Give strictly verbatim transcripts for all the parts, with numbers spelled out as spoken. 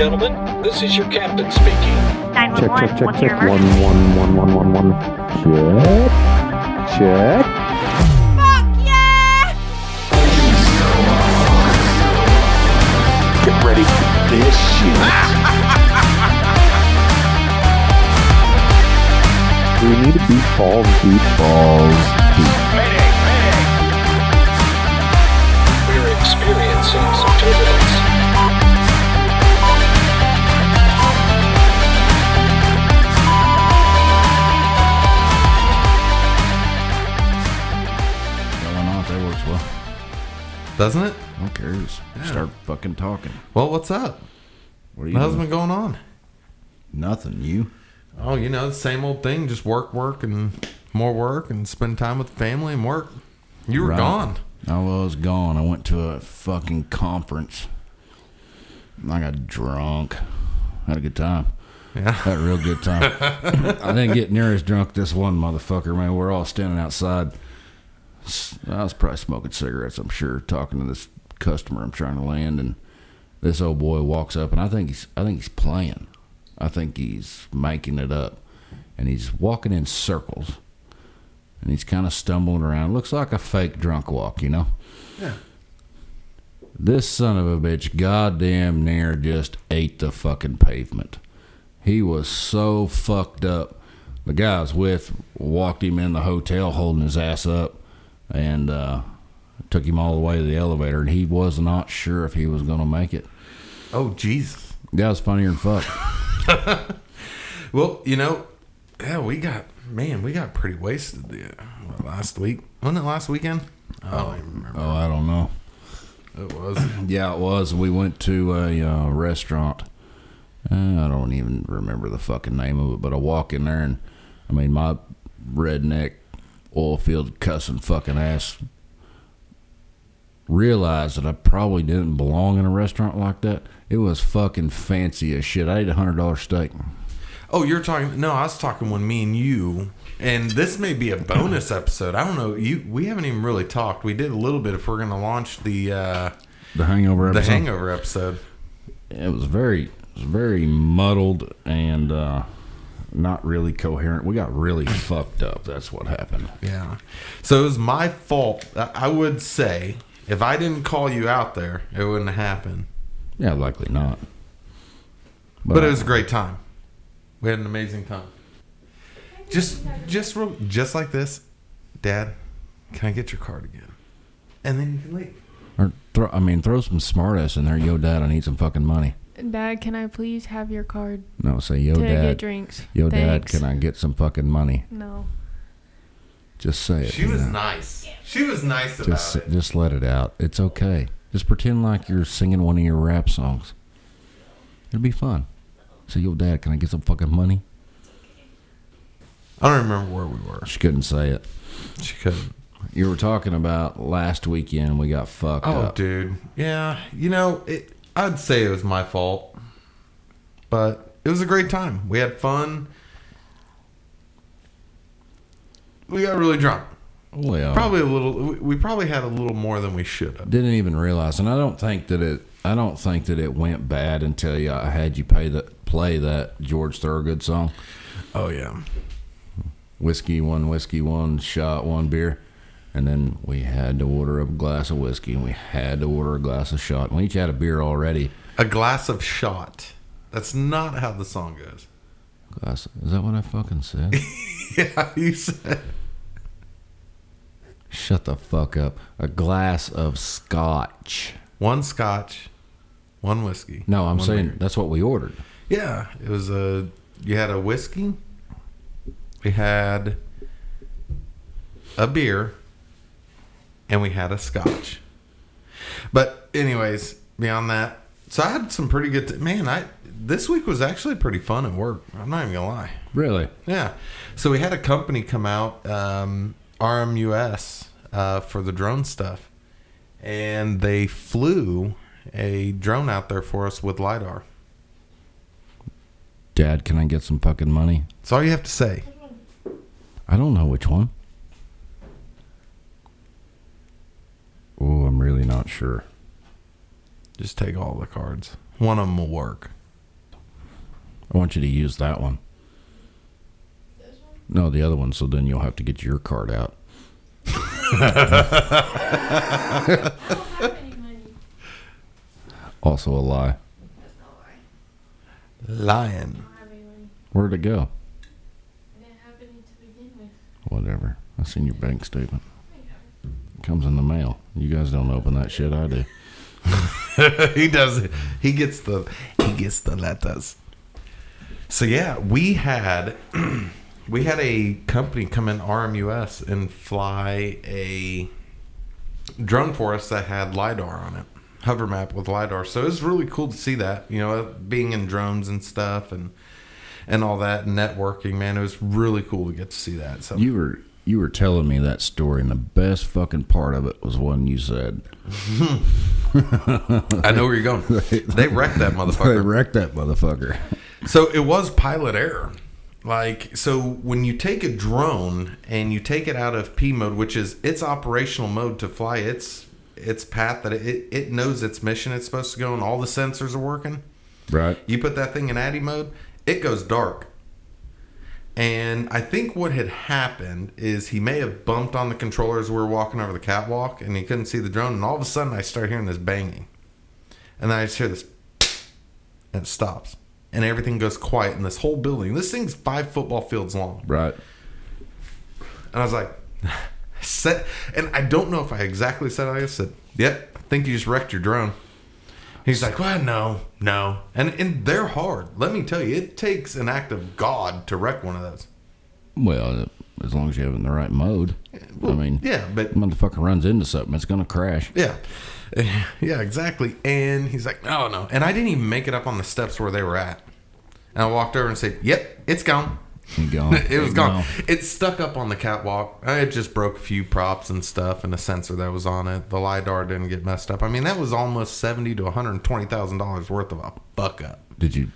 gentlemen, this is your captain speaking. nine one one, check, check, check, check. one one one one one one. Check. Check. Fuck yeah! Get ready for this shit. We need to beat balls, beat balls, beat. We're experiencing some turbulence. Doesn't it? Who cares? Yeah. Start fucking talking. Well, what's up? What are you How's doing? Been going on? Nothing. You? Oh, you know, the same old thing. Just work, work, and more work, and spend time with the family and work. You were right. Gone. I was gone. I went to a fucking conference. I got drunk. Had a good time. Yeah. Had a real good time. I didn't get near as drunk this one motherfucker, man. We're all standing outside. I was probably smoking cigarettes, I'm sure, talking to this customer I'm trying to land, and this old boy walks up, and I think he's I think he's playing. I think he's making it up. And he's walking in circles, and he's kind of stumbling around. Looks like a fake drunk walk, you know? Yeah. This son of a bitch goddamn near just ate the fucking pavement. He was so fucked up. The guy I was with walked him in the hotel holding his ass up. And uh, took him all the way to the elevator, and he was not sure if he was going to make it. Oh, Jesus. That was funnier than fuck. Well, you know, yeah, we got, man, we got pretty wasted the, what, last week. Wasn't it last weekend? I don't oh, even remember. Oh, I don't know. It was. Yeah, it was. We went to a uh, restaurant. Uh, I don't even remember the fucking name of it, but I walk in there, and, I mean, my redneck, oil field cussing fucking ass realized that I probably didn't belong in a restaurant like that. It was fucking fancy as shit. I ate a hundred dollar steak. Oh, you're talking? No, I was talking when me and you, and this may be a bonus episode. I don't know. You, we haven't even really talked. We did a little bit. If we're gonna launch the uh, the hangover episode. the hangover episode, it was very, it was very muddled and. Uh, Not really coherent. We got really fucked up. That's what happened. Yeah. So it was my fault. I would say if I didn't call you out there, it wouldn't happen. Yeah, likely not. But, but it was a great time. We had an amazing time. Just, just, real, just like this, Dad. Can I get your card again? And then you can leave. Or throw, I mean, throw some smartass in there. Yo, Dad, I need some fucking money. Dad, can I please have your card? No, say, yo, Dad. Get drinks. Yo, Thanks. Dad, can I get some fucking money? No. Just say it. She was know. nice. She was nice about just, it. Just let it out. It's okay. Just pretend like you're singing one of your rap songs. It'll be fun. Say, yo, Dad, can I get some fucking money? I don't remember where we were. She couldn't say it. She couldn't. You were talking about last weekend we got fucked oh, up. Oh, dude. Yeah. You know, it... I'd say it was my fault, but it was a great time. We had fun. We got really drunk. Well, probably a little. We probably had a little more than we should have. Didn't even realize, and I don't think that it. I don't think that it went bad until you, I had you pay the, play that George Thorogood song. Oh yeah, whiskey one, whiskey one, shot one beer. And then we had to order a glass of whiskey, and we had to order a glass of shot. We each had a beer already. A glass of shot. That's not how the song goes. Glass. Is that what I fucking said? Yeah, you said. Shut the fuck up. A glass of scotch. One scotch, one whiskey. No, I'm saying beer. That's what we ordered. Yeah, it was a. You had a whiskey. We had a beer. And we had a scotch. But anyways, beyond that, so I had some pretty good... T- Man, I this week was actually pretty fun at work. I'm not even going to lie. Really? Yeah. So we had a company come out, um, R M U S, uh, for the drone stuff. And they flew a drone out there for us with LIDAR. Dad, can I get some fucking money? That's all you have to say. I don't know which one. Oh, I'm really not sure. Just take all the cards. One of them will work. I want you to use that one. This one? No, the other one, so then you'll have to get your card out. I don't have any money. Also a lie. That's not a lie. Lying. Where'd it go? I didn't have any to begin with. Whatever. I seen your bank statement. It comes in the mail. You guys don't open that shit. I do. He does it. He gets the he gets the letters. So yeah, we had we had a company come in R M U S and fly a drone for us that had LIDAR on it, hover map with LIDAR. So it was really cool to see that, you know, being in drones and stuff and and all that networking. Man, it was really cool to get to see that. So you were. You were telling me that story, and the best fucking part of it was one you said. I know where you're going. They, they wrecked that motherfucker. They wrecked that motherfucker. So it was pilot error. Like, so when you take a drone and you take it out of P mode, which is its operational mode to fly its its path that it, it knows its mission it's supposed to go, and all the sensors are working. Right. You put that thing in Addy mode, it goes dark. And I think what had happened is he may have bumped on the controller as we were walking over the catwalk, and he couldn't see the drone. And all of a sudden, I start hearing this banging. And then I just hear this, and it stops. And everything goes quiet in this whole building. This thing's five football fields long. Right. And I was like, set. And I don't know if I exactly said it. I said, yep, I think you just wrecked your drone. He's like, well, no, no. And and they're hard. Let me tell you, it takes an act of God to wreck one of those. Well, as long as you have it in the right mode. Well, I mean, yeah, but motherfucker runs into something, it's going to crash. Yeah. Yeah, exactly. And he's like, no, no. And I didn't even make it up on the steps where they were at. And I walked over and said, yep, it's gone. It's gone. it was it's gone. gone. It stuck up on the catwalk. I just broke a few props and stuff, and a sensor that was on it. The LiDAR didn't get messed up. I mean, that was almost seventy to one hundred twenty thousand dollars worth of a fuck up. Did you,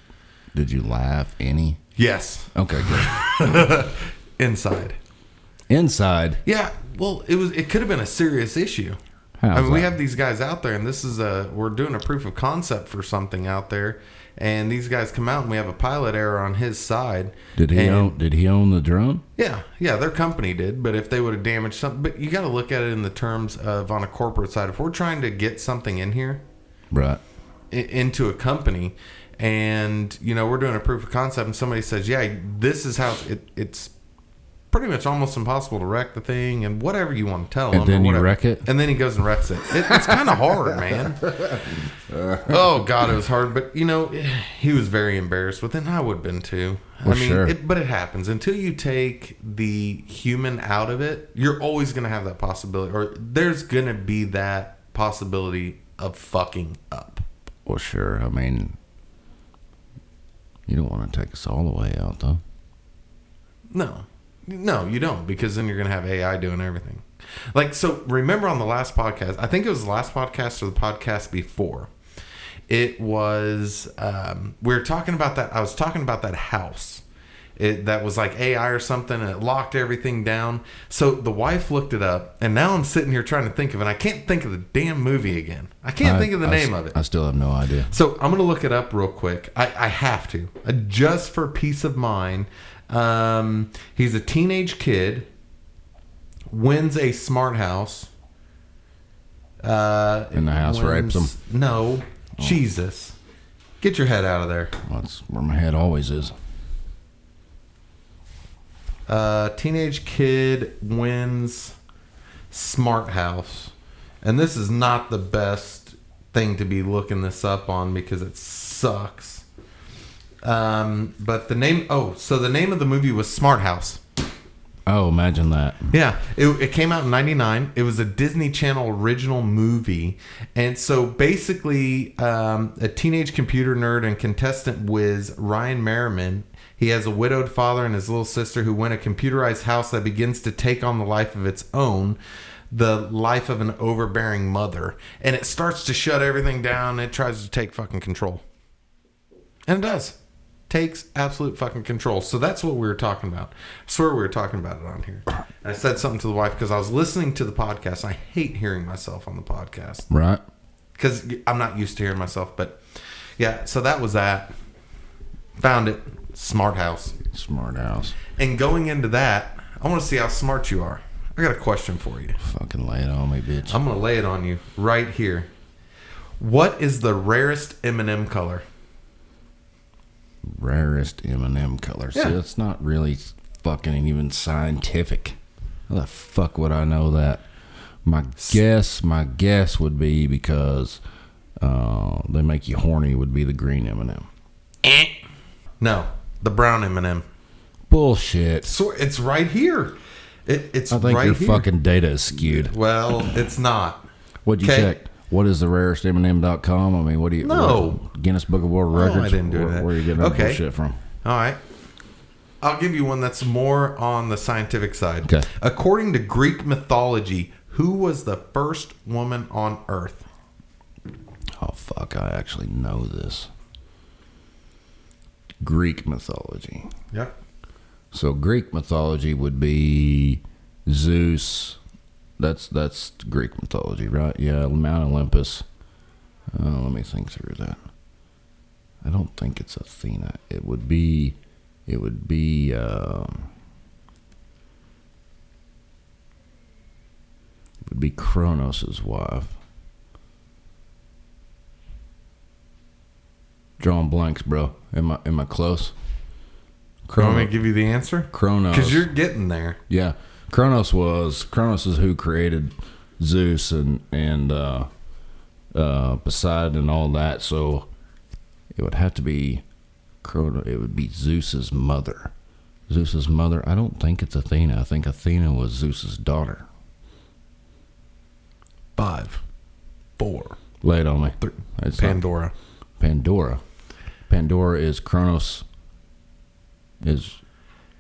did you laugh any? Yes. Okay. Good. Inside. Inside. Yeah. Well, it was. It could have been a serious issue. How's I mean, that? We have these guys out there, and this is a. We're doing a proof of concept for something out there. And these guys come out, and we have a pilot error on his side. Did he and, own? Did he own the drone? Yeah, yeah, their company did. But if they would have damaged something, but you got to look at it in the terms of on a corporate side. If we're trying to get something in here, right, in, into a company, and you know we're doing a proof of concept, and somebody says, "Yeah, this is how it, it's." Pretty much almost impossible to wreck the thing and whatever you want to tell him. And then you wreck it? And then he goes and wrecks it. it it's kind of hard, man. Oh, God, it was hard. But, you know, he was very embarrassed with it. And I would have been, too. Well, I mean, sure. it, but it happens. Until you take the human out of it, you're always going to have that possibility. Or there's going to be that possibility of fucking up. Well, sure. I mean, you don't want to take us all the way out, though. No. No, you don't, because then you're going to have A I doing everything. Like, so remember on the last podcast, I think it was the last podcast or the podcast before, it was, um, we were talking about that, I was talking about that house it, that was like A I or something, and it locked everything down. So the wife looked it up, and now I'm sitting here trying to think of it. I can't think of the damn movie again. I can't I, think of the I name s- of it. I still have no idea. So I'm going to look it up real quick. I, I have to, just for peace of mind. Um, he's a teenage kid, wins a smart house. Uh, and the house wins, rapes him. No, oh. Jesus. Get your head out of there. Well, that's where my head always is. Uh, teenage kid wins smart house. And this is not the best thing to be looking this up on because it sucks. Um, but the name, oh, so the name of the movie was Smart House. Oh, imagine that. Yeah. It, it came out in ninety-nine. It was a Disney Channel original movie. And so basically, um, a teenage computer nerd and contestant whiz, Ryan Merriman, he has a widowed father and his little sister who win a computerized house that begins to take on the life of its own. The life of an overbearing mother. And it starts to shut everything down. It tries to take fucking control. And it does. Takes absolute fucking control. So that's what we were talking about. I swear we were talking about it on here. And I said something to the wife because I was listening to the podcast. And I hate hearing myself on the podcast. Right. Because I'm not used to hearing myself. But yeah, so that was that. Found it. Smart House. Smart House. And going into that, I want to see how smart you are. I got a question for you. Fucking lay it on me, bitch. I'm going to lay it on you right here. What is the rarest M and M color? Rarest M and M color. Yeah. See, it's not really fucking even scientific. How the fuck would I know that? My guess, my guess would be because uh, they make you horny would be the green M and M. Eh. No, the brown M and M. Bullshit. So it's right here. It, it's I think right your here. Fucking data is skewed. Well, it's not. What'd you okay. check? What is the rarest M and M dot com? I mean, what do you... No. What, Guinness Book of World Records? No, I didn't do where, that. Where are you getting all okay. that shit from? All right. I'll give you one that's more on the scientific side. Okay. According to Greek mythology, who was the first woman on Earth? Oh, fuck. I actually know this. Greek mythology. Yep. So Greek mythology would be Zeus. That's that's Greek mythology, right? Yeah, Mount Olympus. Uh, let me think through that. I don't think it's Athena. It would be, it would be. Um, it would be Kronos' wife. Drawing blanks, bro. Am I am I close? Chrono- you want me to give you the answer? Kronos. Because you're getting there. Yeah. Kronos was... Kronos is who created Zeus and, and uh, uh, Poseidon and all that. So it would have to be... Kronos, it would be Zeus's mother. Zeus's mother... I don't think it's Athena. I think Athena was Zeus's daughter. Five. Four. Lay it on me. Three. It's Pandora. Not, Pandora. Pandora is Kronos... Is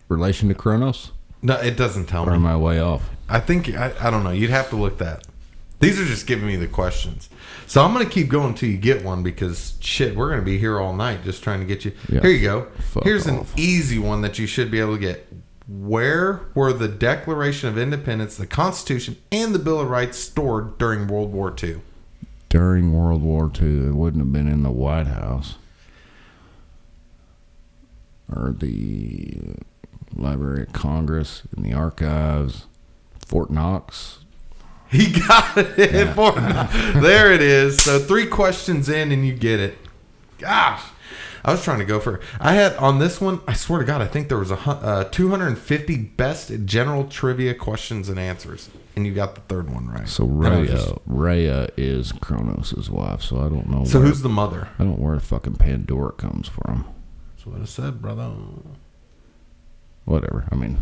relation to Kronos? No, it doesn't tell or me. Or am I way off? I think, I, I don't know. You'd have to look that. These are just giving me the questions. So I'm going to keep going until you get one because, shit, we're going to be here all night just trying to get you. Yeah. Here you go. Fuck Here's off. An easy one that you should be able to get. Where were the Declaration of Independence, the Constitution, and the Bill of Rights stored during World War Two? During World War Two, it wouldn't have been in the White House. Or the Library of Congress, in the archives, Fort Knox. He got it. Yeah. Fort Knox. There it is. So three questions in and you get it. Gosh. I was trying to go for... I had on this one, I swear to God, I think there was a uh, two hundred fifty best general trivia questions and answers. And you got the third one right. So Rhea, just, Rhea is Kronos' wife, so I don't know. So where, who's the mother? I don't know where fucking Pandora comes from. What I said, brother. Whatever. I mean.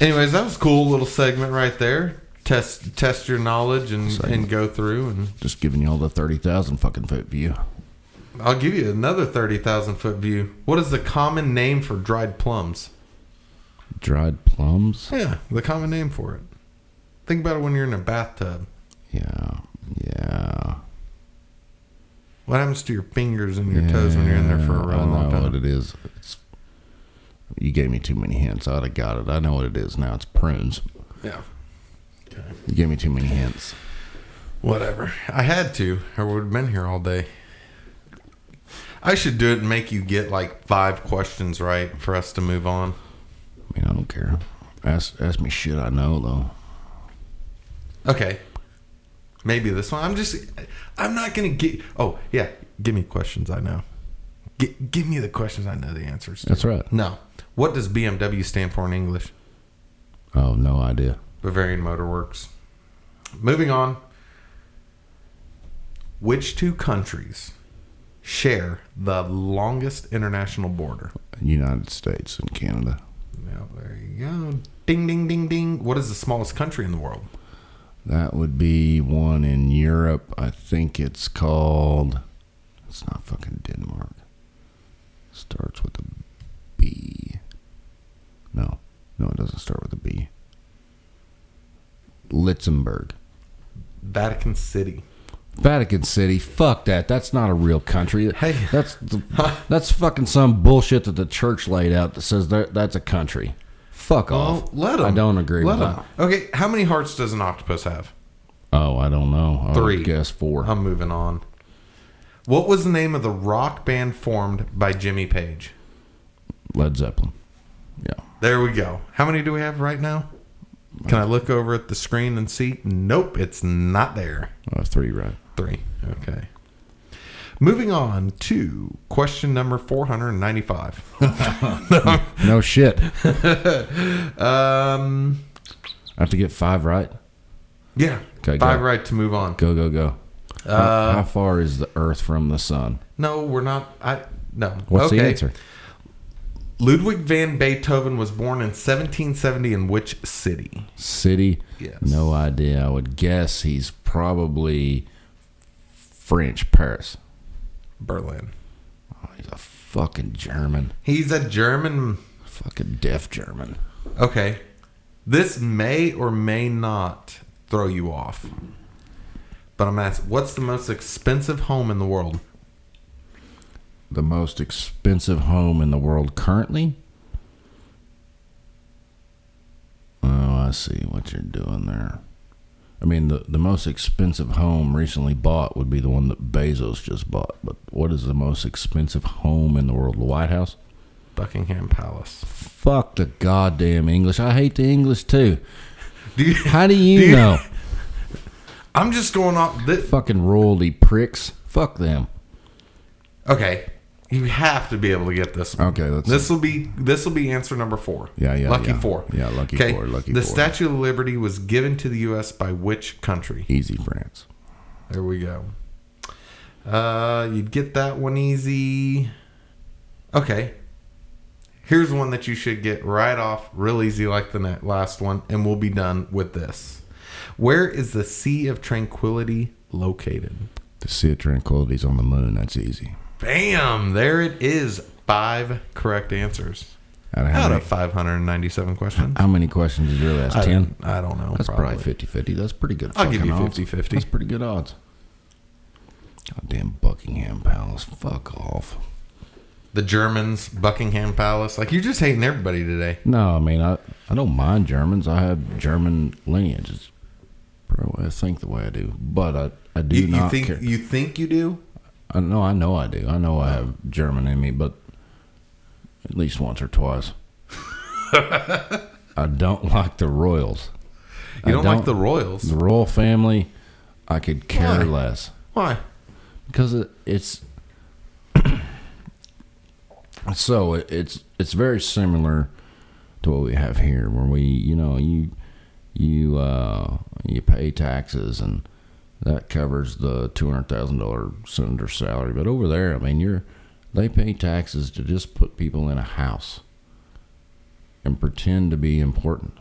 Anyways, that was a cool little segment right there. Test test your knowledge and, and go through and just giving you all the thirty thousand fucking foot view. I'll give you another thirty thousand foot view. What is the common name for dried plums? Dried plums? Yeah, the common name for it. Think about it when you're in a bathtub. Yeah. Yeah. What happens to your fingers and your yeah, toes when you're in there for a really long time? I know what it is. It's, you gave me too many hints. I'd have got it. I know what it is now. It's prunes. Yeah. Okay. You gave me too many hints. Whatever. I had to, or we would have been here all day. I should do it and make you get like five questions right for us to move on. I mean, I don't care. Ask, ask me shit I know, though. Okay. Maybe this one. I'm just... I'm not going to get... Oh, yeah. Give me questions I know. G- give me the questions I know the answers to. That's right. No. What does B M W stand for in English? Oh, no idea. Bavarian Motor Works. Moving on. Which two countries share the longest international border? United States and Canada. Now, there you go. Ding, ding, ding, ding. What is the smallest country in the world? That would be one in Europe. I think it's called... It's not fucking Denmark. It starts with a B. No. No, it doesn't start with a B. Luxembourg. Vatican City. Vatican City. Fuck that. That's not a real country. Hey. That's the, that's fucking some bullshit that the church laid out that says that that's a country. Fuck off. Well, let him. I don't agree let with him. That. Okay, how many hearts does an octopus have? Oh, I don't know. I Three. I guess four. I'm moving on. What was the name of the rock band formed by Jimmy Page? Led Zeppelin. Yeah. There we go. How many do we have right now? Can I look over at the screen and see? Nope, it's not there. Uh, three, right? Three. Okay. Moving on to question number four hundred ninety-five. no. no shit. um, I have to get five right? Yeah. Okay, five go. right to move on. Go, go, go. Uh, how, how far is the Earth from the sun? No, we're not. I No. What's okay. the answer? Ludwig van Beethoven was born in seventeen seventy in which city? City? Yes. No idea. I would guess he's probably French, Paris. Berlin. Oh, he's a fucking German. He's a German. Fucking deaf German. Okay. This may or may not throw you off. But I'm asking, what's the most expensive home in the world? The most expensive home in the world currently? Oh, I see what you're doing there. I mean, the, the most expensive home recently bought would be the one that Bezos just bought. But what is the most expensive home in the world? The White House? Buckingham Palace. Fuck the goddamn English. I hate the English, too. Do you, How do you do know? You, I'm just going off this. Fucking royalty pricks. Fuck them. Okay. You have to be able to get this one. Okay, let's this will be this will be answer number four. Yeah, yeah, lucky yeah. four. Yeah, lucky okay. four. Lucky the four. The Statue of Liberty was given to the U S by which country? Easy, France. There we go. Uh, you'd get that one easy. Okay. Here's one that you should get right off, real easy, like the last one, and we'll be done with this. Where is the Sea of Tranquility located? The Sea of Tranquility is on the moon. That's easy. Bam! There it is. Five correct answers out of, out of five hundred ninety-seven questions. How many questions did you really ask? ten? I don't know. That's probably fifty-fifty. That's pretty good. I'll give you fifty-fifty. That's pretty good odds. Goddamn Buckingham Palace. Fuck off. The Germans, Buckingham Palace. Like, you're just hating everybody today. No, I mean, I, I don't mind Germans. I have German lineage. It's probably why I think the way I do. But I, I do you, not you think, care. You think you do? I know, I know I do. I know I have German in me, but at least once or twice. I don't like the royals. You don't, don't like the royals? The royal family, I could care Why? less. Why? Because it, it's... so, it, it's it's very similar to what we have here, where we, you know, you you uh, you pay taxes and... That covers the two hundred thousand dollars senator's salary. But over there, I mean, you're they pay taxes to just put people in a house and pretend to be important.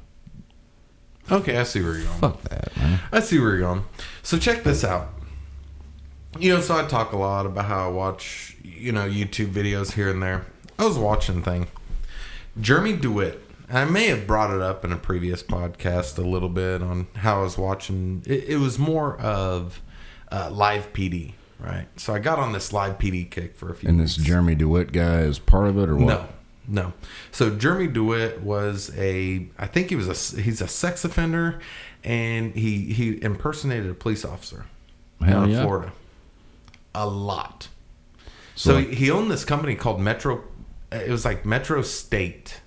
Okay, I see where you're going. Fuck that, man. I see where you're going. So check this out. You know, so I talk a lot about how I watch, you know, YouTube videos here and there. I was watching a thing. Jeremy DeWitt. I may have brought it up in a previous podcast a little bit on how I was watching. It, it was more of uh, Live P D, right? So I got on this Live P D kick for a few And weeks. This Jeremy DeWitt guy is part of it or what? No, no. So Jeremy DeWitt was a, I think he was a, he's a sex offender, and he, he impersonated a police officer Hell out yeah. of Florida. A lot. So, so like, he owned this company called Metro, it was like Metro State.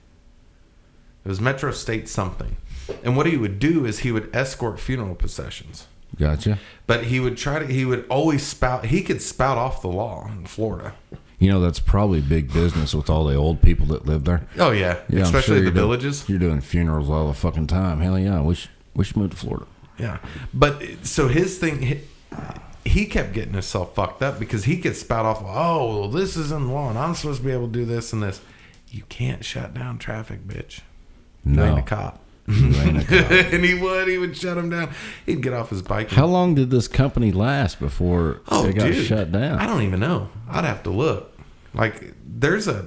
It was Metro State something. And what he would do is he would escort funeral processions. Gotcha. But he would try to, he would always spout, he could spout off the law in Florida. You know, that's probably big business with all the old people that live there. Oh, yeah. yeah Especially sure the doing, villages. You're doing funerals all the fucking time. Hell yeah. We should, we should move to Florida. Yeah. But so his thing, he kept getting himself fucked up because he could spout off, oh, well, this is in the law and I'm supposed to be able to do this and this. You can't shut down traffic, bitch. No. You ain't a cop. You ain't a cop. And he would. He would shut him down. He'd get off his bike. How long did this company last before oh, they got dude. shut down? I don't even know. I'd have to look. Like, there's a...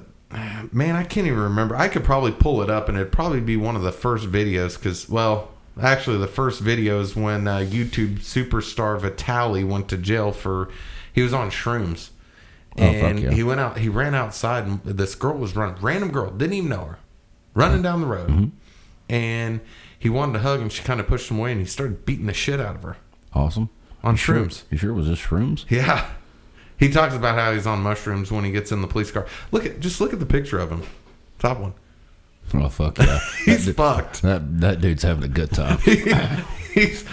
Man, I can't even remember. I could probably pull it up, and it'd probably be one of the first videos because, well, actually, the first video is when uh, YouTube superstar Vitaly went to jail for... He was on shrooms. Oh, and fuck yeah. he went out. He ran outside, and this girl was running. Random girl. Didn't even know her. Running down the road, mm-hmm. and he wanted to hug, and she kind of pushed him away, and he started beating the shit out of her. Awesome. On shrooms. You sure it was just shrooms? Yeah. He talks about how he's on mushrooms when he gets in the police car. Look at just look at the picture of him. Top one. Well, fuck yeah. He's that dude, fucked. That that dude's having a good time. he, he's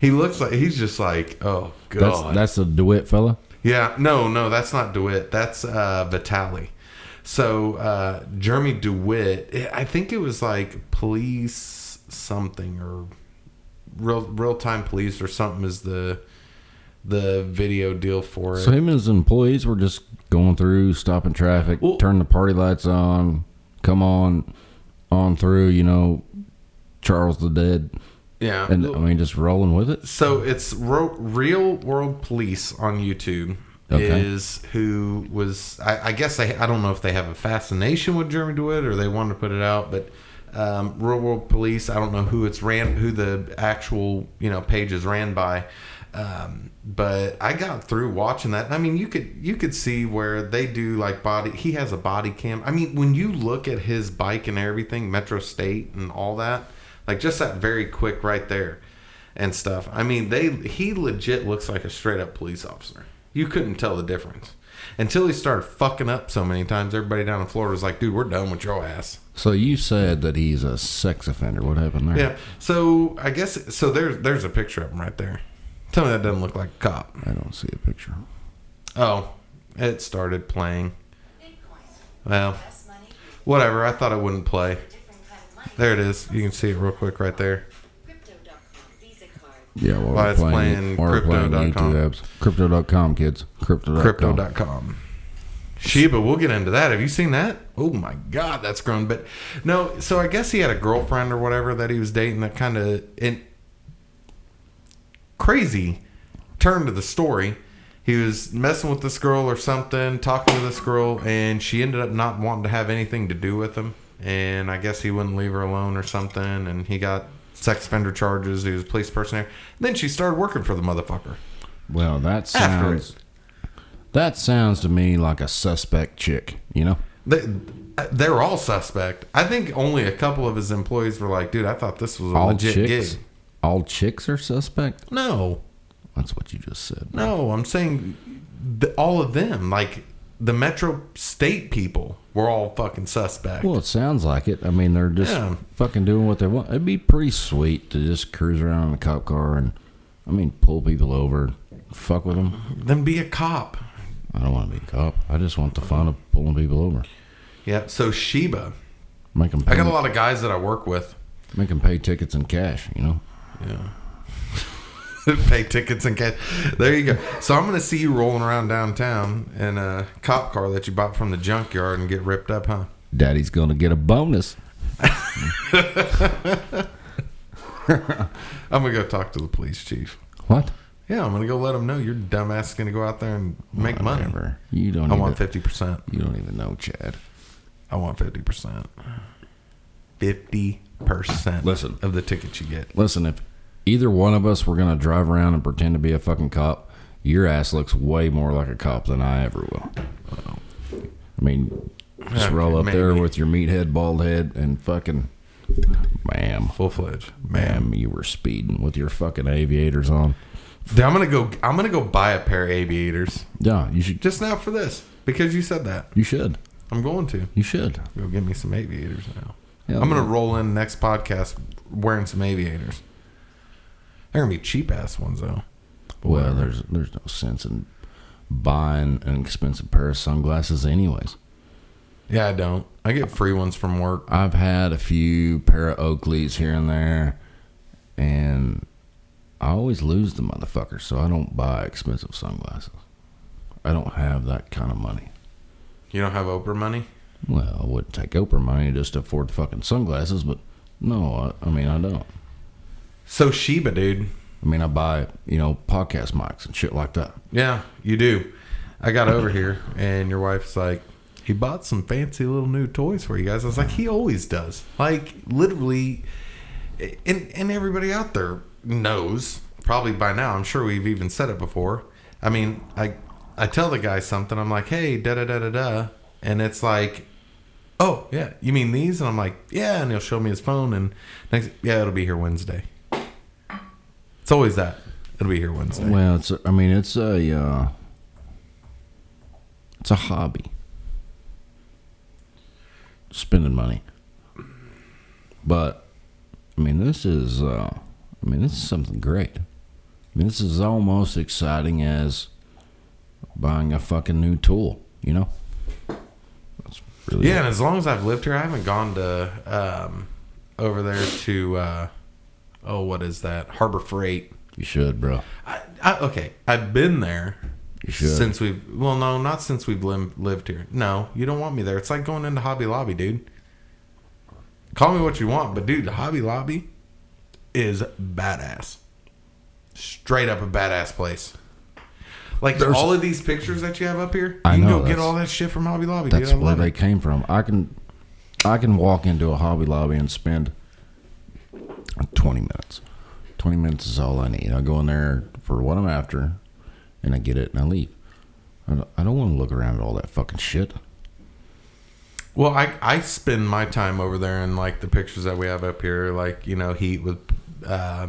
he looks like he's just like, oh god. That's the DeWitt fella? Yeah, no, no, that's not DeWitt. That's uh, Vitaly. So uh, Jeremy DeWitt, I think it was like police something or real real time police or something is the the video deal for it. So him and his employees were just going through, stopping traffic, well, turn the party lights on, come on, on through. You know, Charles the Dead. Yeah, and I mean, just rolling with it. So it's Ro- Real World Police on YouTube. Okay. Is who was I, I guess they I don't know if they have a fascination with Jeremy DeWitt or they wanted to put it out, but um, Real World Police, I don't know who it's ran who the actual you know page is ran by, um, but I got through watching that. I mean, you could you could see where they do like body. He has a body cam. I mean, when you look at his bike and everything, Metro State and all that, like just that very quick right there and stuff. I mean, they he legit looks like a straight up police officer. You couldn't tell the difference until he started fucking up so many times. Everybody down in Florida was like, dude, we're done with your ass. So you said that he's a sex offender. What happened there? Yeah. So I guess, so there's, there's a picture of him right there. Tell me that doesn't look like a cop. I don't see a picture. Oh, it started playing. Well, whatever. I thought it wouldn't play. There it is. You can see it real quick right there. Yeah, while, while we're it's playing, playing Crypto dot com. Crypto dot com, kids. Crypto dot com. Crypto dot com. Shiba, we'll get into that. Have you seen that? Oh, my God, that's grown. But, no, so I guess he had a girlfriend or whatever that he was dating that kind of, in crazy turn to the story. He was messing with this girl or something, talking to this girl, and she ended up not wanting to have anything to do with him. And I guess he wouldn't leave her alone or something, and he got sex offender charges. He was a police personnel. Then she started working for the motherfucker. Well, that sounds that sounds to me like a suspect chick. You know, they they're all suspect. I think only a couple of his employees were like, "Dude, I thought this was a all legit chicks, gig." All chicks are suspect? No, that's what you just said. Bro. No, I'm saying the, all of them, like the Metro State people. We're all fucking suspect. Well, it sounds like it. I mean, they're just yeah. fucking doing what they want. It'd be pretty sweet to just cruise around in a cop car and, I mean, pull people over, fuck with them. Then be a cop. I don't want to be a cop. I just want the fun of pulling people over. Yeah, so Shiba. Make them pay. I got a lot of guys that I work with. Make them pay tickets in cash, you know? Yeah. Pay tickets and cash. There you go. So I'm going to see you rolling around downtown in a cop car that you bought from the junkyard and get ripped up, huh? Daddy's going to get a bonus. I'm going to go talk to the police chief. What? Yeah, I'm going to go let them know your dumbass is going to go out there and make Whatever. money. You don't. I even, want fifty percent. You don't even know, Chad. I want fifty percent. fifty percent listen, of the tickets you get. Listen, if either one of us were going to drive around and pretend to be a fucking cop, your ass looks way more like a cop than I ever will. Wow. I mean, just okay, roll up maybe. there with your meathead, bald head, and fucking, ma'am. Full-fledged. Ma'am, you were speeding with your fucking aviators on. Dude, I'm going to go I'm gonna go buy a pair of aviators. Yeah, you should. Just now for this, because you said that. You should. I'm going to. You should. Go get me some aviators now. Hell I'm going to roll in next podcast wearing some aviators. They're gonna be cheap ass ones though. But well, whatever. there's there's no sense in buying an expensive pair of sunglasses, anyways. Yeah, I don't. I get free ones from work. I've had a few pair of Oakleys here and there, and I always lose the motherfucker, so I don't buy expensive sunglasses. I don't have that kind of money. You don't have Oprah money? Well, I wouldn't take Oprah money just to afford fucking sunglasses, but no, I, I mean I don't. So Shiba, dude. I mean, I buy, you know, podcast mics and shit like that. Yeah, you do. I got over here, and your wife's like, he bought some fancy little new toys for you guys. I was like, he always does. Like, literally, and, and everybody out there knows, probably by now. I'm sure we've even said it before. I mean, I, I tell the guy something. I'm like, hey, da-da-da-da-da. And it's like, oh, yeah, you mean these? And I'm like, yeah. And he'll show me his phone, and next, yeah, it'll be here Wednesday. It's always that. It'll be here Wednesday. Well, it's, I mean, it's a, uh, It's a hobby. Spending money. But, I mean, this is, uh, I mean, this is something great. I mean, this is almost exciting as buying a fucking new tool, you know? That's really yeah, it. And as long as I've lived here, I haven't gone to, um, over there to, uh, oh, what is that? Harbor Freight. You should, bro. I, I, okay, I've been there. You should. Since we've, well, no, not since we've lim- lived here. No, you don't want me there. It's like going into Hobby Lobby, dude. Call me what you want, but dude, Hobby Lobby is badass. Straight up a badass place. Like There's, all of these pictures that you have up here, I you know, can go get all that shit from Hobby Lobby. That's dude, where they it. came from. I can, I can walk into a Hobby Lobby and spend twenty minutes. Twenty minutes is all I need. I go in there for what I'm after, and I get it, and I leave. I don't, I don't want to look around at all that fucking shit. Well, I I spend my time over there in like the pictures that we have up here, like, you know, Heat with uh,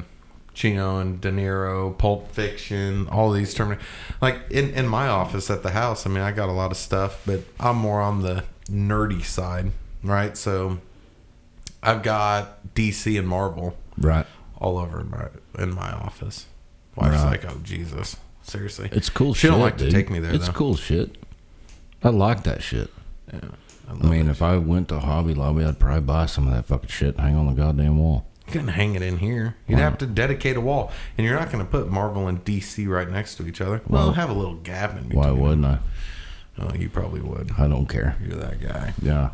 Chino and De Niro, Pulp Fiction, all these terms. Like in, in my office at the house, I mean, I got a lot of stuff, but I'm more on the nerdy side, right? So I've got D C and Marvel, right, all over in my in my office. Wife's right. like, oh Jesus, seriously, it's cool. She shit, don't like dude. to take me there. It's though. cool shit. I like that shit. Yeah. I, I mean, if shit. I went to Hobby Lobby, I'd probably buy some of that fucking shit and hang on the goddamn wall. You couldn't hang it in here. You'd Why? have to dedicate a wall. And you're not going to put Marvel and D C right next to each other. Well, well have a little gap in between. Why wouldn't I? Oh, you probably would. I don't care. You're that guy. Yeah.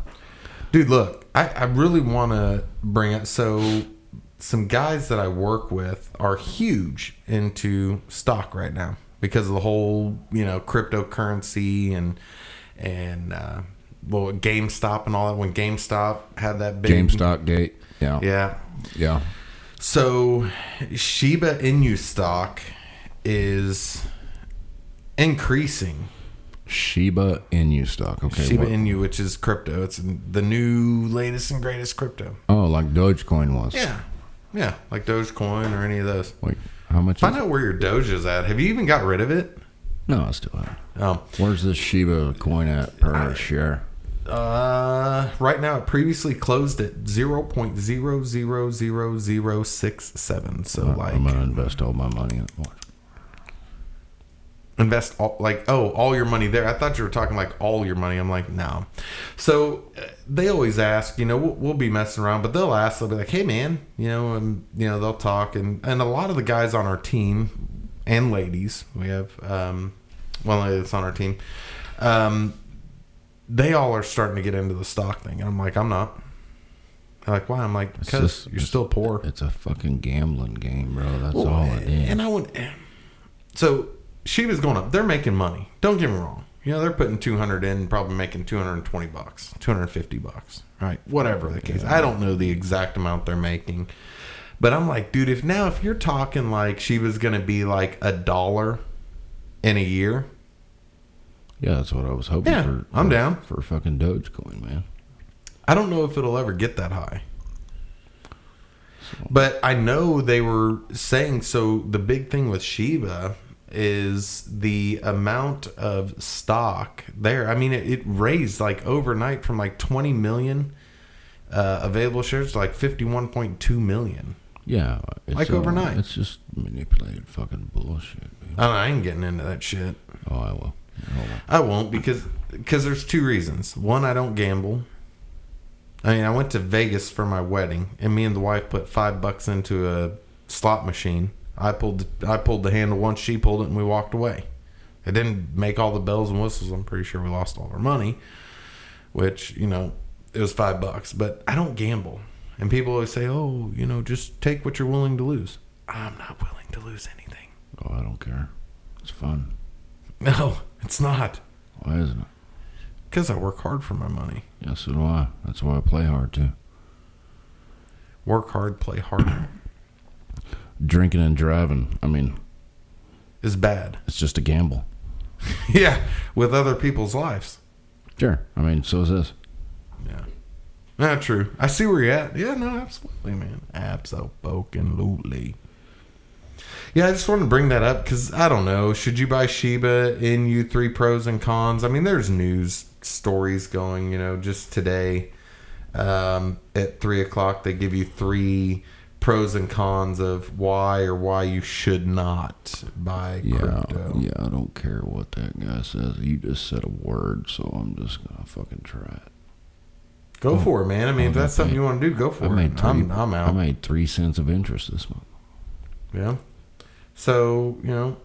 Dude, look, I, I really want to bring up. So some guys that I work with are huge into stock right now because of the whole, you know, cryptocurrency and, and, uh, well, GameStop and all that. When GameStop had that big GameStop gate, yeah, yeah, yeah. So Shiba Inu stock is increasing. Shiba Inu stock, okay. Shiba what? Inu, which is crypto. It's the new latest and greatest crypto. Oh, like Dogecoin was. Yeah, yeah, like Dogecoin or any of those. Like how much? Find is- out where your Doge is at. Have you even got rid of it? No, I still have. Oh, where's this Shiba coin at per I, share? Uh, right now it previously closed at zero point zero zero zero zero six seven. So I'm, like, I'm gonna invest all my money in it. More. Invest all like oh all your money there. I thought you were talking like all your money. I'm like no. So they always ask, you know, we'll, we'll be messing around, but they'll ask. They'll be like, hey man, you know, and you know they'll talk, and and a lot of the guys on our team and ladies we have. um One lady that's on our team, um, they all are starting to get into the stock thing, and I'm like, I'm not. They're like, why? I'm like, because you're still poor. It's a fucking gambling game, bro. That's well, all it is. And I would. So Shiba's going up. They're making money. Don't get me wrong. You know, they're putting two hundred in, probably making two hundred twenty bucks, two hundred fifty bucks, right? Whatever the case. Yeah. I don't know the exact amount they're making, but I'm like, dude, if now if you're talking like Shiba's going to be like a dollar in a year. Yeah, that's what I was hoping yeah, for. I'm for, down. For fucking Dogecoin, man. I don't know if it'll ever get that high. So. But I know they were saying, so the big thing with Shiba is the amount of stock there. I mean, it, it raised like overnight from like twenty million uh, available shares to like fifty-one point two million. Yeah. It's like a, overnight. It's just manipulated fucking bullshit, dude. I, I ain't getting into that shit. Oh, I will. I won't because because there's two reasons. One, I don't gamble. I mean, I went to Vegas for my wedding, and me and the wife put five bucks into a slot machine. I pulled the, I pulled the handle once, she pulled it, and we walked away. It didn't make all the bells and whistles. I'm pretty sure we lost all our money, which, you know, it was five bucks. But I don't gamble, and people always say, "Oh, you know, just take what you're willing to lose." I'm not willing to lose anything. Oh, I don't care. It's fun. No, it's not. Why isn't it? Because I work hard for my money. Yeah, so do I. That's why I play hard, too. Work hard, play harder. Drinking and driving, I mean... is bad. It's just a gamble. Yeah, with other people's lives. Sure. I mean, so is this. Yeah. Not true. I see where you're at. Yeah, no, absolutely, man. Abso-boken-lutely. Yeah, I just wanted to bring that up because, I don't know, should you buy Shiba Inu three pros and cons? I mean, there's news stories going, you know, just today um, at three o'clock they give you three pros and cons of why or why you should not buy yeah, crypto. Yeah, I don't care what that guy says. You just said a word, so I'm just going to fucking try it. Go oh, for it, man. I mean, I if that's something paid, you want to do, go for I made it. Three, I'm, I'm out. I made three cents of interest this month. Yeah. So, you know,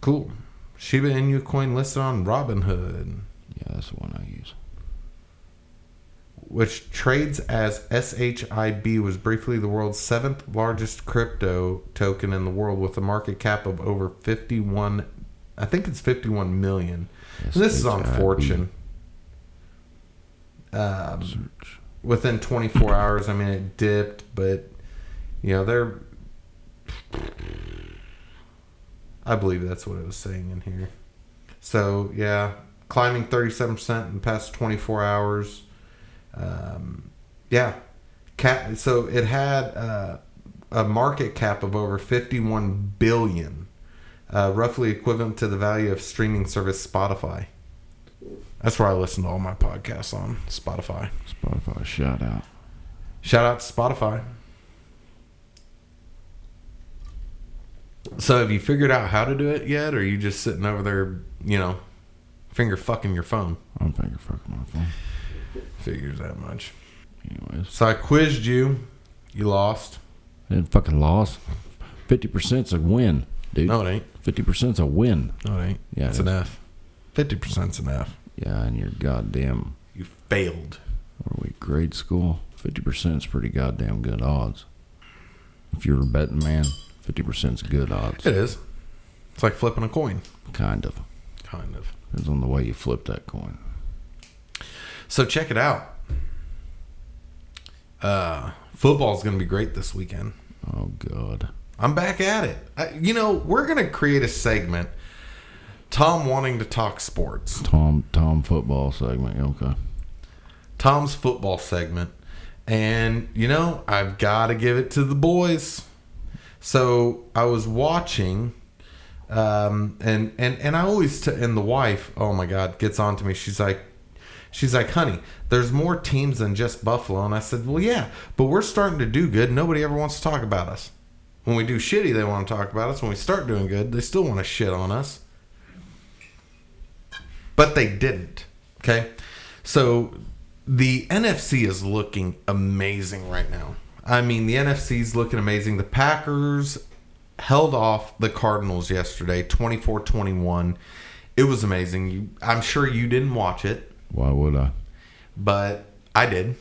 cool. Shiba Inu coin listed on Robinhood. Yeah, that's the one I use. Which trades as S H I B, was briefly the world's seventh largest crypto token in the world with a market cap of over fifty-one. I think it's fifty-one million. S H I B. This is on Fortune. Um, within twenty-four hours, I mean, it dipped, but, you know, they're... I believe that's what it was saying in here. So, yeah, climbing thirty-seven percent in the past twenty-four hours. Um, yeah. Cap, so it had uh, a market cap of over fifty-one billion dollars, uh, roughly equivalent to the value of streaming service Spotify. That's where I listen to all my podcasts on, Spotify. Spotify, shout out. Shout out to Spotify. So have you figured out how to do it yet, or are you just sitting over there, you know, finger fucking your phone? I'm finger fucking my phone. Figures that much. Anyways. So I quizzed you. You lost. I didn't fucking lost. fifty percent's a win, dude. No, it ain't. fifty percent's a win. No, it ain't. Yeah, it's it enough. fifty percent's enough. Yeah, and you're goddamn... You failed. What are we, grade school? fifty percent's pretty goddamn good odds. If you were a betting man... fifty percent's good odds. It is. It's like flipping a coin. Kind of. Kind of. Depends on the way you flip that coin. So check it out. Uh, football's going to be great this weekend. Oh, God. I'm back at it. I, you know, we're going to create a segment. Tom wanting to talk sports. Tom, Tom football segment. Okay. Tom's football segment. And, you know, I've got to give it to the boys. So I was watching, um, and, and, and I always, t- and the wife, oh my God, gets on to me. She's like, she's like, honey, there's more teams than just Buffalo. And I said, well, yeah, but we're starting to do good. Nobody ever wants to talk about us. When we do shitty, they want to talk about us. When we start doing good, they still want to shit on us. But they didn't. Okay. So the N F C is looking amazing right now. I mean, the N F C's looking amazing. The Packers held off the Cardinals yesterday, twenty-four twenty-one. It was amazing. You, I'm sure you didn't watch it. Why would I? But I did.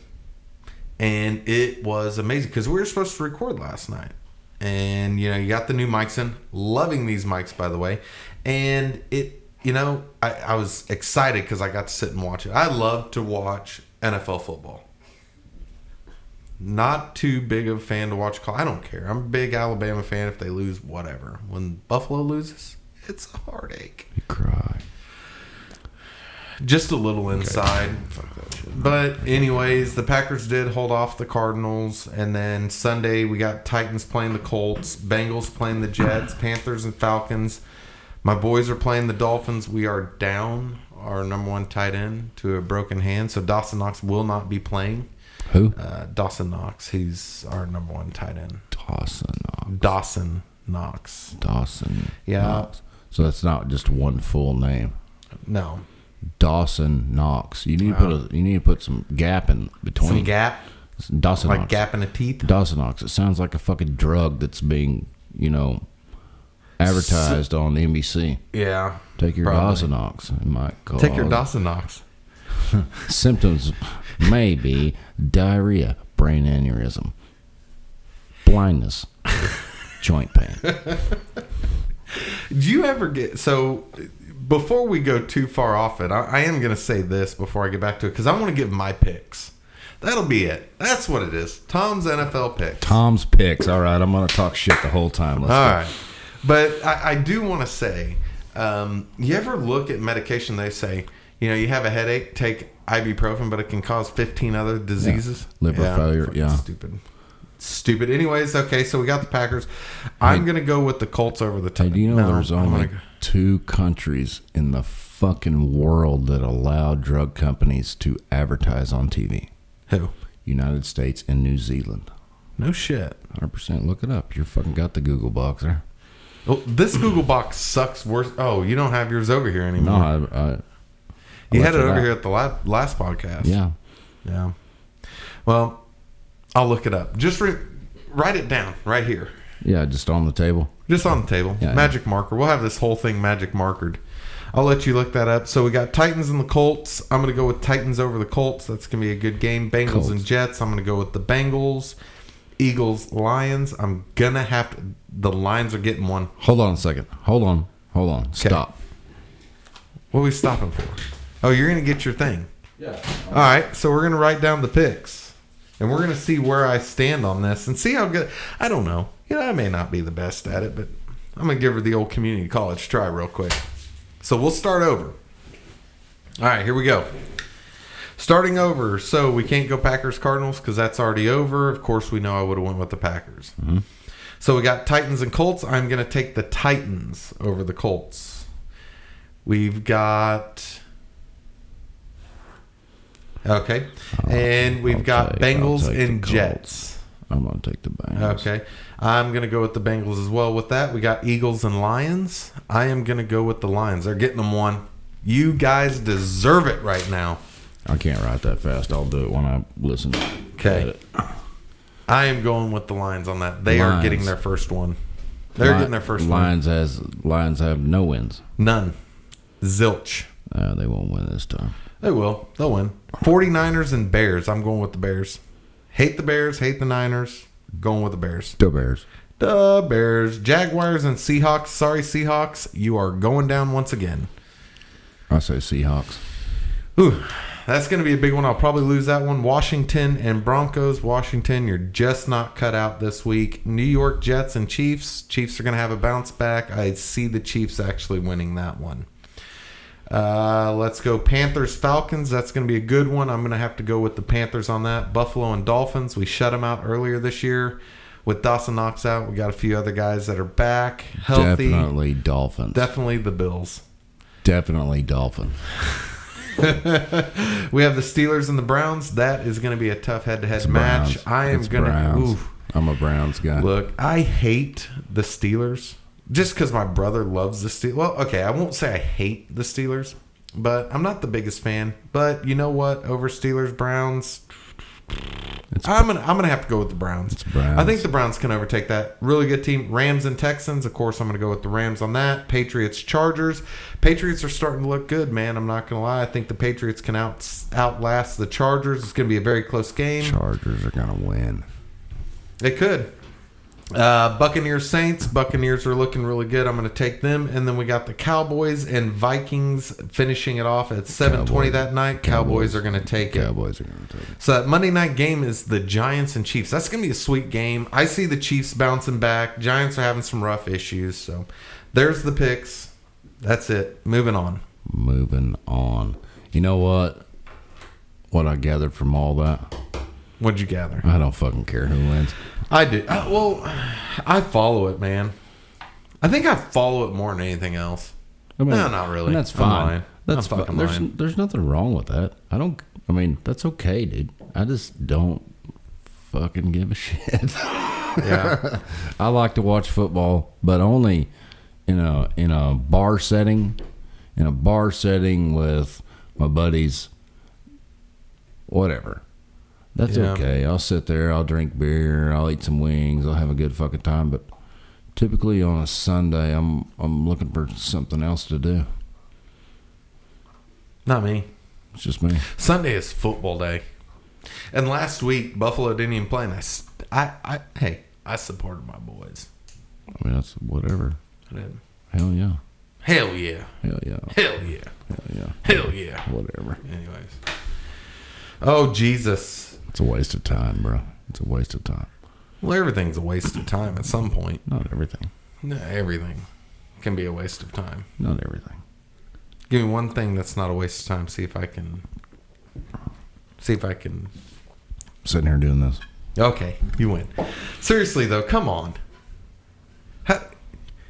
And it was amazing because we were supposed to record last night. And, you know, you got the new mics in. Loving these mics, by the way. And it, you know, I, I was excited because I got to sit and watch it. I love to watch N F L football. Not too big of a fan to watch. I don't care. I'm a big Alabama fan. If they lose, whatever. When Buffalo loses, it's a heartache. You cry. Just a little inside. Okay. Fuck that shit. But anyways, the Packers did hold off the Cardinals. And then Sunday, we got Titans playing the Colts. Bengals playing the Jets. Panthers and Falcons. My boys are playing the Dolphins. We are down our number one tight end to a broken hand. So Dawson Knox will not be playing. Who? Uh, Dawson Knox. He's our number one tight end. Dawson Knox. Dawson Knox. Dawson. Yeah. Knox. So that's not just one full name. No. Dawson Knox. You need to uh, put a, you need to put some gap in between. Some gap. Dawson like Knox. Like gap in the teeth. Dawson Knox. It sounds like a fucking drug that's being, you know, advertised S- on N B C. Yeah. Take your probably. Dawson Knox. It might call Take your Dawson Knox. Symptoms may be diarrhea, brain aneurysm, blindness, joint pain. Do you ever get... So, before we go too far off it, I, I am going to say this before I get back to it, because I want to give my picks. That'll be it. That's what it is. Tom's N F L picks. Tom's picks. All right, I'm going to talk shit the whole time. Let's All go. Right. But I, I do want to say, um, you ever look at medication, they say... You know, you have a headache, take ibuprofen, but it can cause fifteen other diseases. Yeah. Liver yeah, failure, yeah. Stupid. stupid. Anyways, okay, so we got the Packers. I'm going to go with the Colts over the Titans. Do you know no, there's only like, two countries in the fucking world that allow drug companies to advertise on T V? Who? United States and New Zealand. No shit. one hundred percent. Look it up. You fucking got the Google box there. Well, this Google box sucks worse. Oh, you don't have yours over here anymore. No, I... I You had it over here at the last podcast. Yeah. Yeah. Well, I'll look it up. Just re- write it down right here. Yeah, just on the table. Just on the table. Yeah, magic yeah. marker. We'll have this whole thing magic markered. I'll let you look that up. So we got Titans and the Colts. I'm going to go with Titans over the Colts. That's going to be a good game. Bengals Colts. and Jets. I'm going to go with the Bengals. Eagles, Lions. I'm going to have to. The Lions are getting one. Hold on a second. Hold on. Hold on. Okay. Stop. What are we stopping for? Oh, you're going to get your thing. Yeah. All right. So we're going to write down the picks. And we're going to see where I stand on this and see how good. I don't know. You know, I may not be the best at it, but I'm going to give her the old community college try real quick. So we'll start over. All right. Here we go. Starting over. So we can't go Packers Cardinals because that's already over. Of course, we know I would have went with the Packers. Mm-hmm. So we got Titans and Colts. I'm going to take the Titans over the Colts. We've got... Okay, I'll, and we've I'll got take, Bengals and Jets. I'm going to take the Bengals. Okay, I'm going to go with the Bengals as well with that. We got Eagles and Lions. I am going to go with the Lions. They're getting them one. You guys deserve it right now. I can't write that fast. I'll do it when I listen. Okay. I am going with the Lions on that. They Lions. are getting their first one. They're Lion, getting their first Lions one. Has, Lions have no wins. None. Zilch. Uh, they won't win this time. They will. They'll win. forty-niners and Bears. I'm going with the Bears. Hate the Bears. Hate the Niners. Going with the Bears. The Bears. The Bears. Jaguars and Seahawks. Sorry, Seahawks. You are going down once again. I say Seahawks. Ooh, that's going to be a big one. I'll probably lose that one. Washington and Broncos. Washington, you're just not cut out this week. New York Jets and Chiefs. Chiefs are going to have a bounce back. I see the Chiefs actually winning that one. Uh, let's go Panthers, Falcons. That's going to be a good one. I'm going to have to go with the Panthers on that. Buffalo and Dolphins. We shut them out earlier this year with Dawson Knox out. We got a few other guys that are back. Healthy. Definitely Dolphins. Definitely the Bills. Definitely Dolphins. We have the Steelers and the Browns. That is going to be a tough head-to-head it's match. Browns. I am it's going Browns. to. Ooh. I'm a Browns guy. Look, I hate the Steelers. Just because my brother loves the Steelers. Well, okay, I won't say I hate the Steelers, but I'm not the biggest fan. But you know what? Over Steelers, Browns, it's, I'm gonna I'm gonna have to go with the Browns. It's Browns. I think the Browns can overtake that. Really good team. Rams and Texans. Of course, I'm gonna go with the Rams on that. Patriots, Chargers. Patriots are starting to look good, man. I'm not gonna lie. I think the Patriots can out outlast the Chargers. It's gonna be a very close game. Chargers are gonna win. They could. Uh, Buccaneers Saints. Buccaneers are looking really good. I'm going to take them. And then we got the Cowboys and Vikings finishing it off at seven twenty that night. Cowboys, Cowboys are going to take it. Cowboys are going to take it. So that Monday night game is the Giants and Chiefs. That's going to be a sweet game. I see the Chiefs bouncing back. Giants are having some rough issues. So there's the picks. That's it. Moving on. Moving on. You know what? What I gathered from all that. What'd you gather? I don't fucking care who wins. I do. I, well, I follow it, man. I think I follow it more than anything else. I mean, no, not really. I mean, that's fine. That's fine. Fucking there's, lying. There's nothing wrong with that. I don't. I mean, that's okay, dude. I just don't fucking give a shit. Yeah. I like to watch football, but only in a in a bar setting, in a bar setting with my buddies. Whatever. That's yeah. okay. I'll sit there. I'll drink beer. I'll eat some wings. I'll have a good fucking time. But typically on a Sunday, I'm I'm looking for something else to do. Not me. It's just me. Sunday is football day. And last week, Buffalo didn't even play. And I, I, I hey, I supported my boys. I mean, that's whatever. I did. Hell yeah. Hell yeah. Hell yeah. Hell yeah. Hell yeah. Hell yeah. Whatever. Anyways. Oh, Jesus. It's a waste of time, bro. It's a waste of time. Well, everything's a waste of time at some point. Not everything. No, everything can be a waste of time. Not everything. Give me one thing that's not a waste of time. See if I can. See if I can. I'm sitting here doing this. Okay, you win. Seriously, though, come on. How,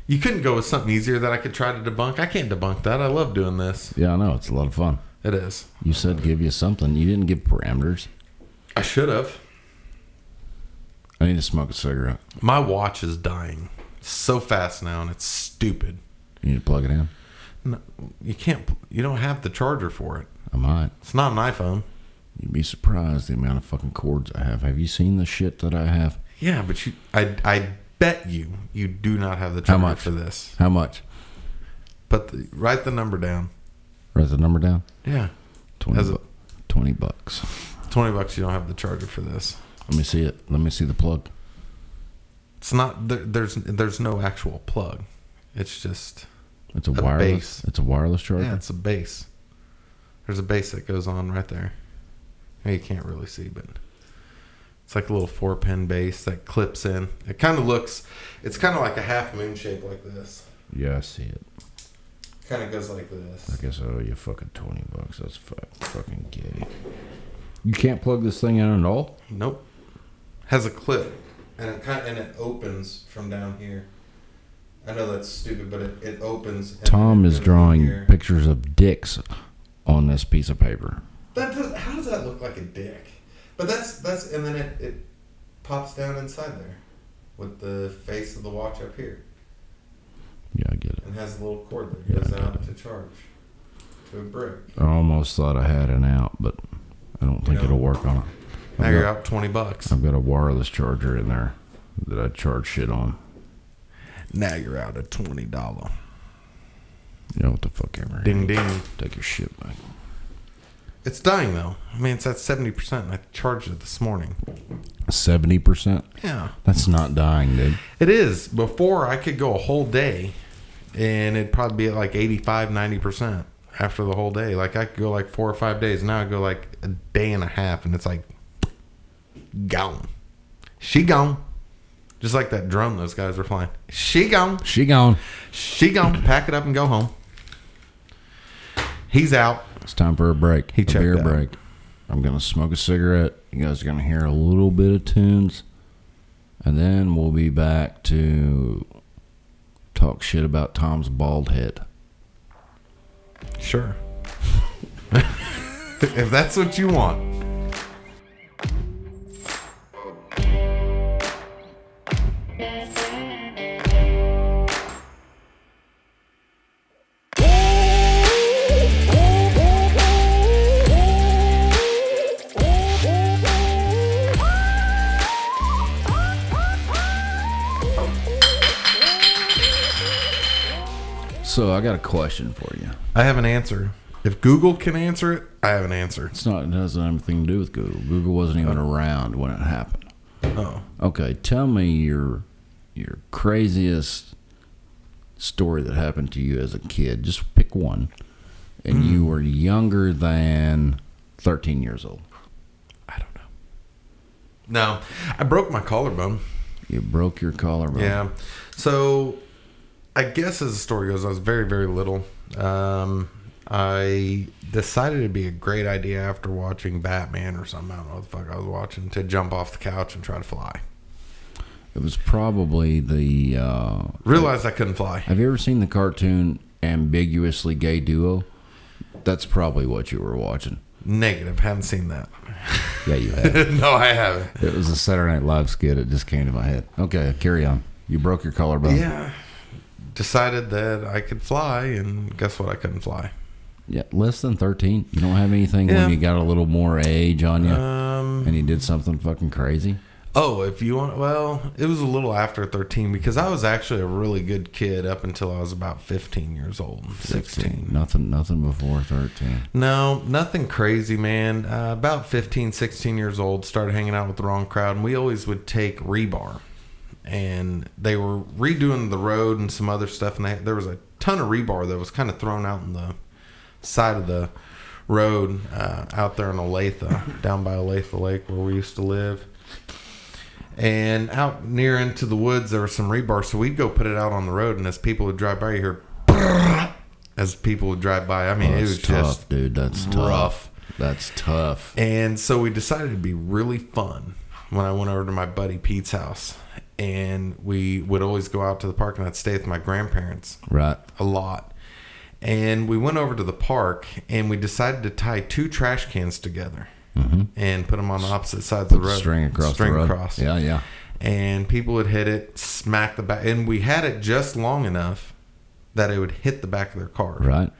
you couldn't go with something easier that I could try to debunk? I can't debunk that. I love doing this. Yeah, I know. It's a lot of fun. It is. You said give you something. You didn't give parameters. I should have. I need to smoke a cigarette. My watch is dying so fast now, and it's stupid. You need to plug it in? No, you can't. You don't have the charger for it. I might. It's not an iPhone. You'd be surprised the amount of fucking cords I have. Have you seen the shit that I have? Yeah, but you, I, I bet you, you do not have the charger for this. How much? Put the, write the number down. Write the number down? Yeah. twenty, bu- a, twenty bucks. twenty bucks, you don't have the charger for this. Let me see it. Let me see the plug. It's not, there, there's there's no actual plug. It's just it's a, a wireless. Base. It's a wireless charger? Yeah, it's a base. There's a base that goes on right there. You can't really see, but it's like a little four pin base that clips in. It kind of looks, it's kind of like a half moon shape like this. Yeah, I see it. It kind of goes like this. I guess I owe you fucking twenty bucks. That's fucking gay. You can't plug this thing in at all? Nope. Has a clip, and it kind of, and it opens from down here. I know that's stupid, but it, it opens. Tom is drawing pictures of dicks on this piece of paper. That does, how does that look like a dick? But that's that's and then it, it pops down inside there with the face of the watch up here. Yeah, I get it. And has a little cord that goes yeah, out to charge to a brick. I almost thought I had an out, but I don't think you know, it'll work on it. I've now got, you're out twenty bucks. I've got a wireless charger in there that I charge shit on. Now you're out a twenty dollar. You know what the fuck ever. Ding ding. Take your shit back. It's dying, though. I mean, it's at seventy percent, and I charged it this morning. seventy percent? Yeah. That's not dying, dude. It is. Before, I could go a whole day, and it'd probably be at like eighty-five, ninety percent after the whole day. Like, I could go like four or five days. Now I go like a day and a half, and it's like, gone. She gone. Just like that drone those guys were flying. She gone. She gone. She gone. Pack it up and go home. He's out. It's time for a break. He a beer out. break. I'm going to smoke a cigarette. You guys are going to hear a little bit of tunes. And then we'll be back to talk shit about Tom's bald head. Sure. If that's what you want. So I got a question for you. I have an answer. If Google can answer it, I have an answer. It's not. It doesn't have anything to do with Google. Google wasn't even around when it happened. Oh. Okay. Tell me your your craziest story that happened to you as a kid. Just pick one, and mm. you were younger than thirteen years old. I don't know. No, I broke my collarbone. You broke your collarbone. Yeah. So. I guess as the story goes, I was very, very little. Um, I decided it'd be a great idea after watching Batman or something. I don't know what the fuck I was watching to jump off the couch and try to fly. It was probably the... Uh, Realized I couldn't fly. Have you ever seen the cartoon Ambiguously Gay Duo? That's probably what you were watching. Negative. Haven't seen that. Yeah, you have. No, I haven't. It was a Saturday Night Live skit. It just came to my head. Okay, carry on. You broke your collarbone. Yeah. Decided that I could fly, and guess what? I couldn't fly. Yeah, less than thirteen. You don't have anything yeah. when you got a little more age on you, um, and you did something fucking crazy. Oh, if you want, well, it was a little after thirteen because I was actually a really good kid up until I was about fifteen years old. sixteen. sixteen. Nothing, nothing before thirteen. No, nothing crazy, man. Uh, about fifteen, sixteen years old, started hanging out with the wrong crowd, and we always would take rebar. And they were redoing the road and some other stuff. And they, there was a ton of rebar that was kind of thrown out on the side of the road uh, out there in Olathe, down by Olathe Lake where we used to live. And out near into the woods, there was some rebar. So we'd go put it out on the road. And as people would drive by, you hear, as people would drive by. I mean, oh, it was tough, just dude. That's rough. Tough. That's tough. And so we decided it'd be really fun. when I went over to my buddy Pete's house. And we would always go out to the park, and I'd stay with my grandparents. Right. A lot. And we went over to the park, and we decided to tie two trash cans together mm-hmm. and put them on the opposite sides put of the road. String across string the road. Across. Yeah, yeah. And people would hit it, smack the back. And we had it just long enough that it would hit the back of their car. Right.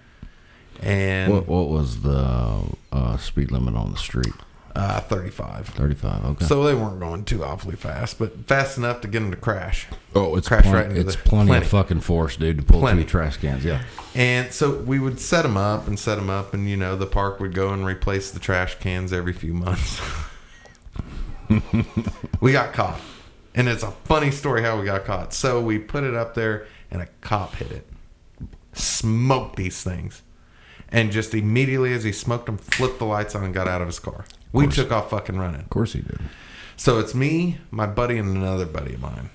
And what, what was the uh, speed limit on the street? Uh, thirty-five. thirty-five, okay. So they weren't going too awfully fast, but fast enough to get them to crash. Oh, it's crash plen- right into It's the, plenty, plenty of fucking force, dude, to pull plenty. two trash cans, yeah. And so we would set them up and set them up, and, you know, the park would go and replace the trash cans every few months. We got caught. And it's a funny story how we got caught. So we put it up there, and a cop hit it. Smoked these things. And just immediately as he smoked them, flipped the lights on and got out of his car. We took off fucking running. Of course he did. So it's me, my buddy, and another buddy of mine.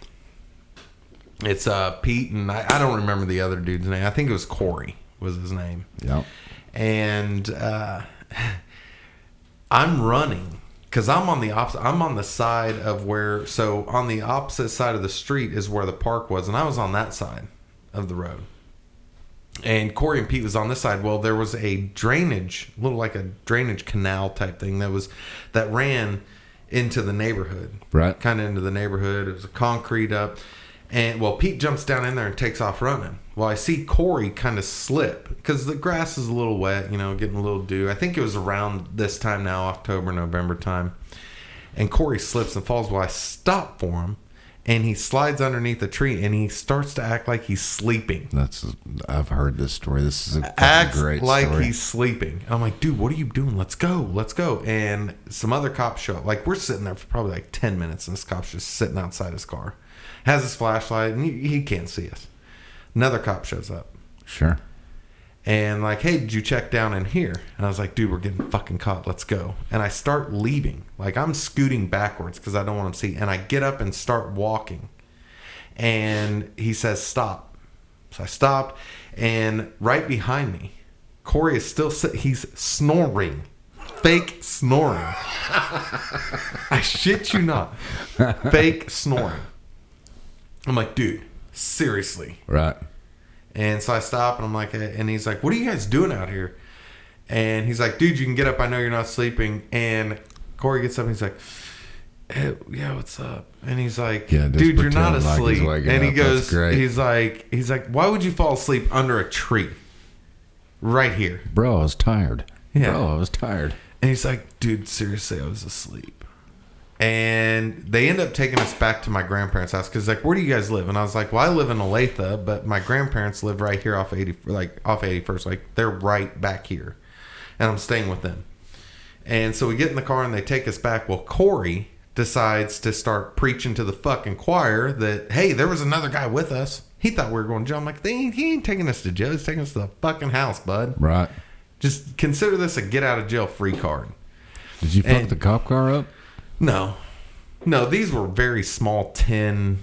It's uh, Pete, and I, I don't remember the other dude's name. I think it was Corey was his name. Yep. And uh, I'm running because I'm on the opposite. I'm on the side of where. So on the opposite side of the street is where the park was, and I was on that side of the road. And Corey and Pete was on this side. Well, there was a drainage, a little like a drainage canal type thing that was that ran into the neighborhood. Right. Kind of into the neighborhood. It was a concrete up. And, well, Pete jumps down in there and takes off running. Well, I see Corey kind of slip because the grass is a little wet, you know, getting a little dew. I think it was around this time now, October, November time. And Corey slips and falls. Well, I stop for him. And he slides underneath a tree, and he starts to act like he's sleeping. That's I've heard this story. This is a Acts great story. Acts like he's sleeping. I'm like, dude, what are you doing? Let's go. Let's go. And some other cops show up. Like, we're sitting there for probably like ten minutes, and this cop's just sitting outside his car. Has his flashlight, and he, he can't see us. Another cop shows up. Sure. And like, hey, did you check down in here? And I was like, dude, we're getting fucking caught. Let's go. And I start leaving. Like, I'm scooting backwards because I don't want him to see. And I get up and start walking. And he says, stop. So I stopped. And right behind me, Corey is still sitting. He's snoring. Fake snoring. I shit you not. Fake snoring. I'm like, dude, seriously. Right. And so I stop, and I'm like, and he's like, what are you guys doing out here? And he's like, dude, you can get up. I know you're not sleeping. And Corey gets up, and he's like, hey, yeah, what's up? And he's like, yeah, dude, you're not asleep. Like and he up. goes, he's like, he's like, why would you fall asleep under a tree right here? Bro, I was tired. Yeah. Bro, I was tired. And he's like, dude, seriously, I was asleep. And they end up taking us back to my grandparents' house because like, where do you guys live? And I was like, well, I live in Olathe, but my grandparents live right here off eighty, like off eighty-first, like they're right back here, and I'm staying with them. And so we get in the car and they take us back. Well, Corey decides to start preaching to the fucking choir that hey, there was another guy with us. He thought we were going to jail. I'm like, he ain't, he ain't taking us to jail. He's taking us to the fucking house, bud. Right. Just consider this a get out of jail free card. Did you fuck and, the cop car up? No. No, these were very small tin.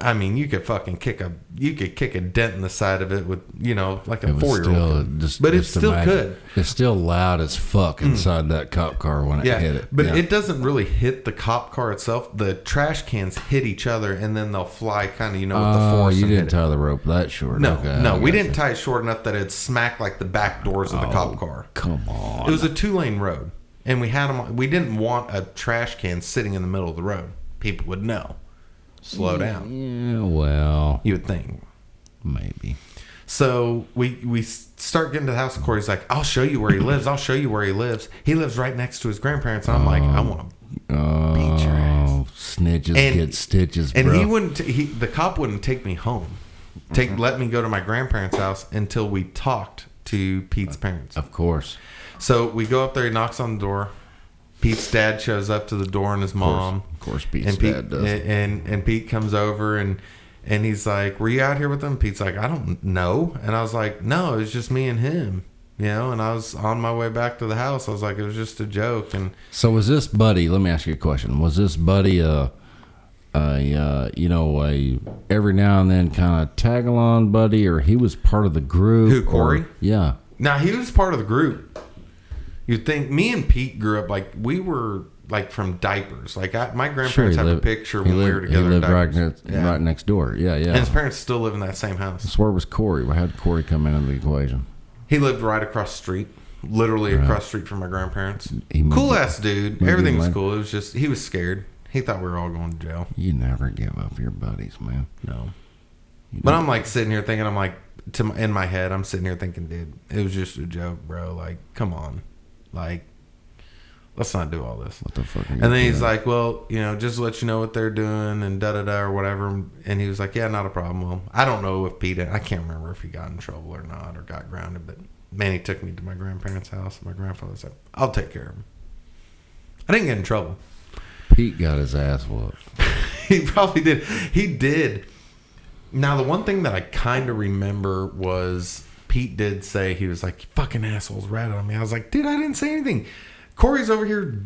I mean, you could fucking kick a you could kick a dent in the side of it with, you know, like a four-year-old. But it still could. It's still loud as fuck inside mm. that cop car when yeah, it hit it. But yeah. It doesn't really hit the cop car itself. The trash cans hit each other, and then they'll fly kind of, you know, with the force. Oh, you didn't tie the rope that short. No, okay, no, we didn't tie it short enough that it'd smack like the back doors of the oh, cop car. Come on. It was a two-lane road. And we had them. We didn't want a trash can sitting in the middle of the road. People would know. Slow down. Yeah, well, you would think maybe. So we we start getting to the house. And Corey's like, "I'll show you where he lives. I'll show you where he lives. He lives right next to his grandparents." And I'm um, like, "I want to uh, beat your ass." Snitches and, get stitches. And bro. he wouldn't. He the cop wouldn't take me home. Take mm-hmm. let me go to my grandparents' house until we talked to Pete's parents. Of course. So we go up there. He knocks on the door. Pete's dad shows up to the door and his mom. Of course, of course Pete's and Pete, dad does. And, and and Pete comes over and and he's like, "Were you out here with them?" Pete's like, "I don't know." And I was like, "No, it was just me and him, you know." And I was on my way back to the house. I was like, "It was just a joke." And so was this buddy? Let me ask you a question. Was this buddy a, a uh, you know, a every now and then kind of tag along buddy, or he was part of the group? Who Corey? Or, yeah. Now he was part of the group. You'd think me and Pete grew up like we were like from diapers. Like I, my grandparents sure, have lived, a picture when lived, we were together. He lived in right, next, yeah. right next door. Yeah, yeah. And his parents still live in that same house. So where was Corey? How did Corey come into the equation? He lived right across the street. Literally right. across the street from my grandparents. Cool ass dude. Everything was cool. It was just, he was scared. He thought we were all going to jail. You never give up your buddies, man. No. But I'm like sitting here thinking, I'm like, to my, in my head, I'm sitting here thinking, dude, it was just a joke, bro. Like, come on. Like, let's not do all this. What the fuck? And then he's like, well, you know, just to let you know what they're doing and da da da or whatever. And he was like, yeah, not a problem. Well, I don't know if Pete, I can't remember if he got in trouble or not or got grounded, but man, he took me to my grandparents' house. And my grandfather's like, I'll take care of him. I didn't get in trouble. Pete got his ass whooped. He probably did. He did. Now, the one thing that I kind of remember was Pete did say, he was like, you fucking assholes ratted on me. I was like, dude, I didn't say anything. Corey's over here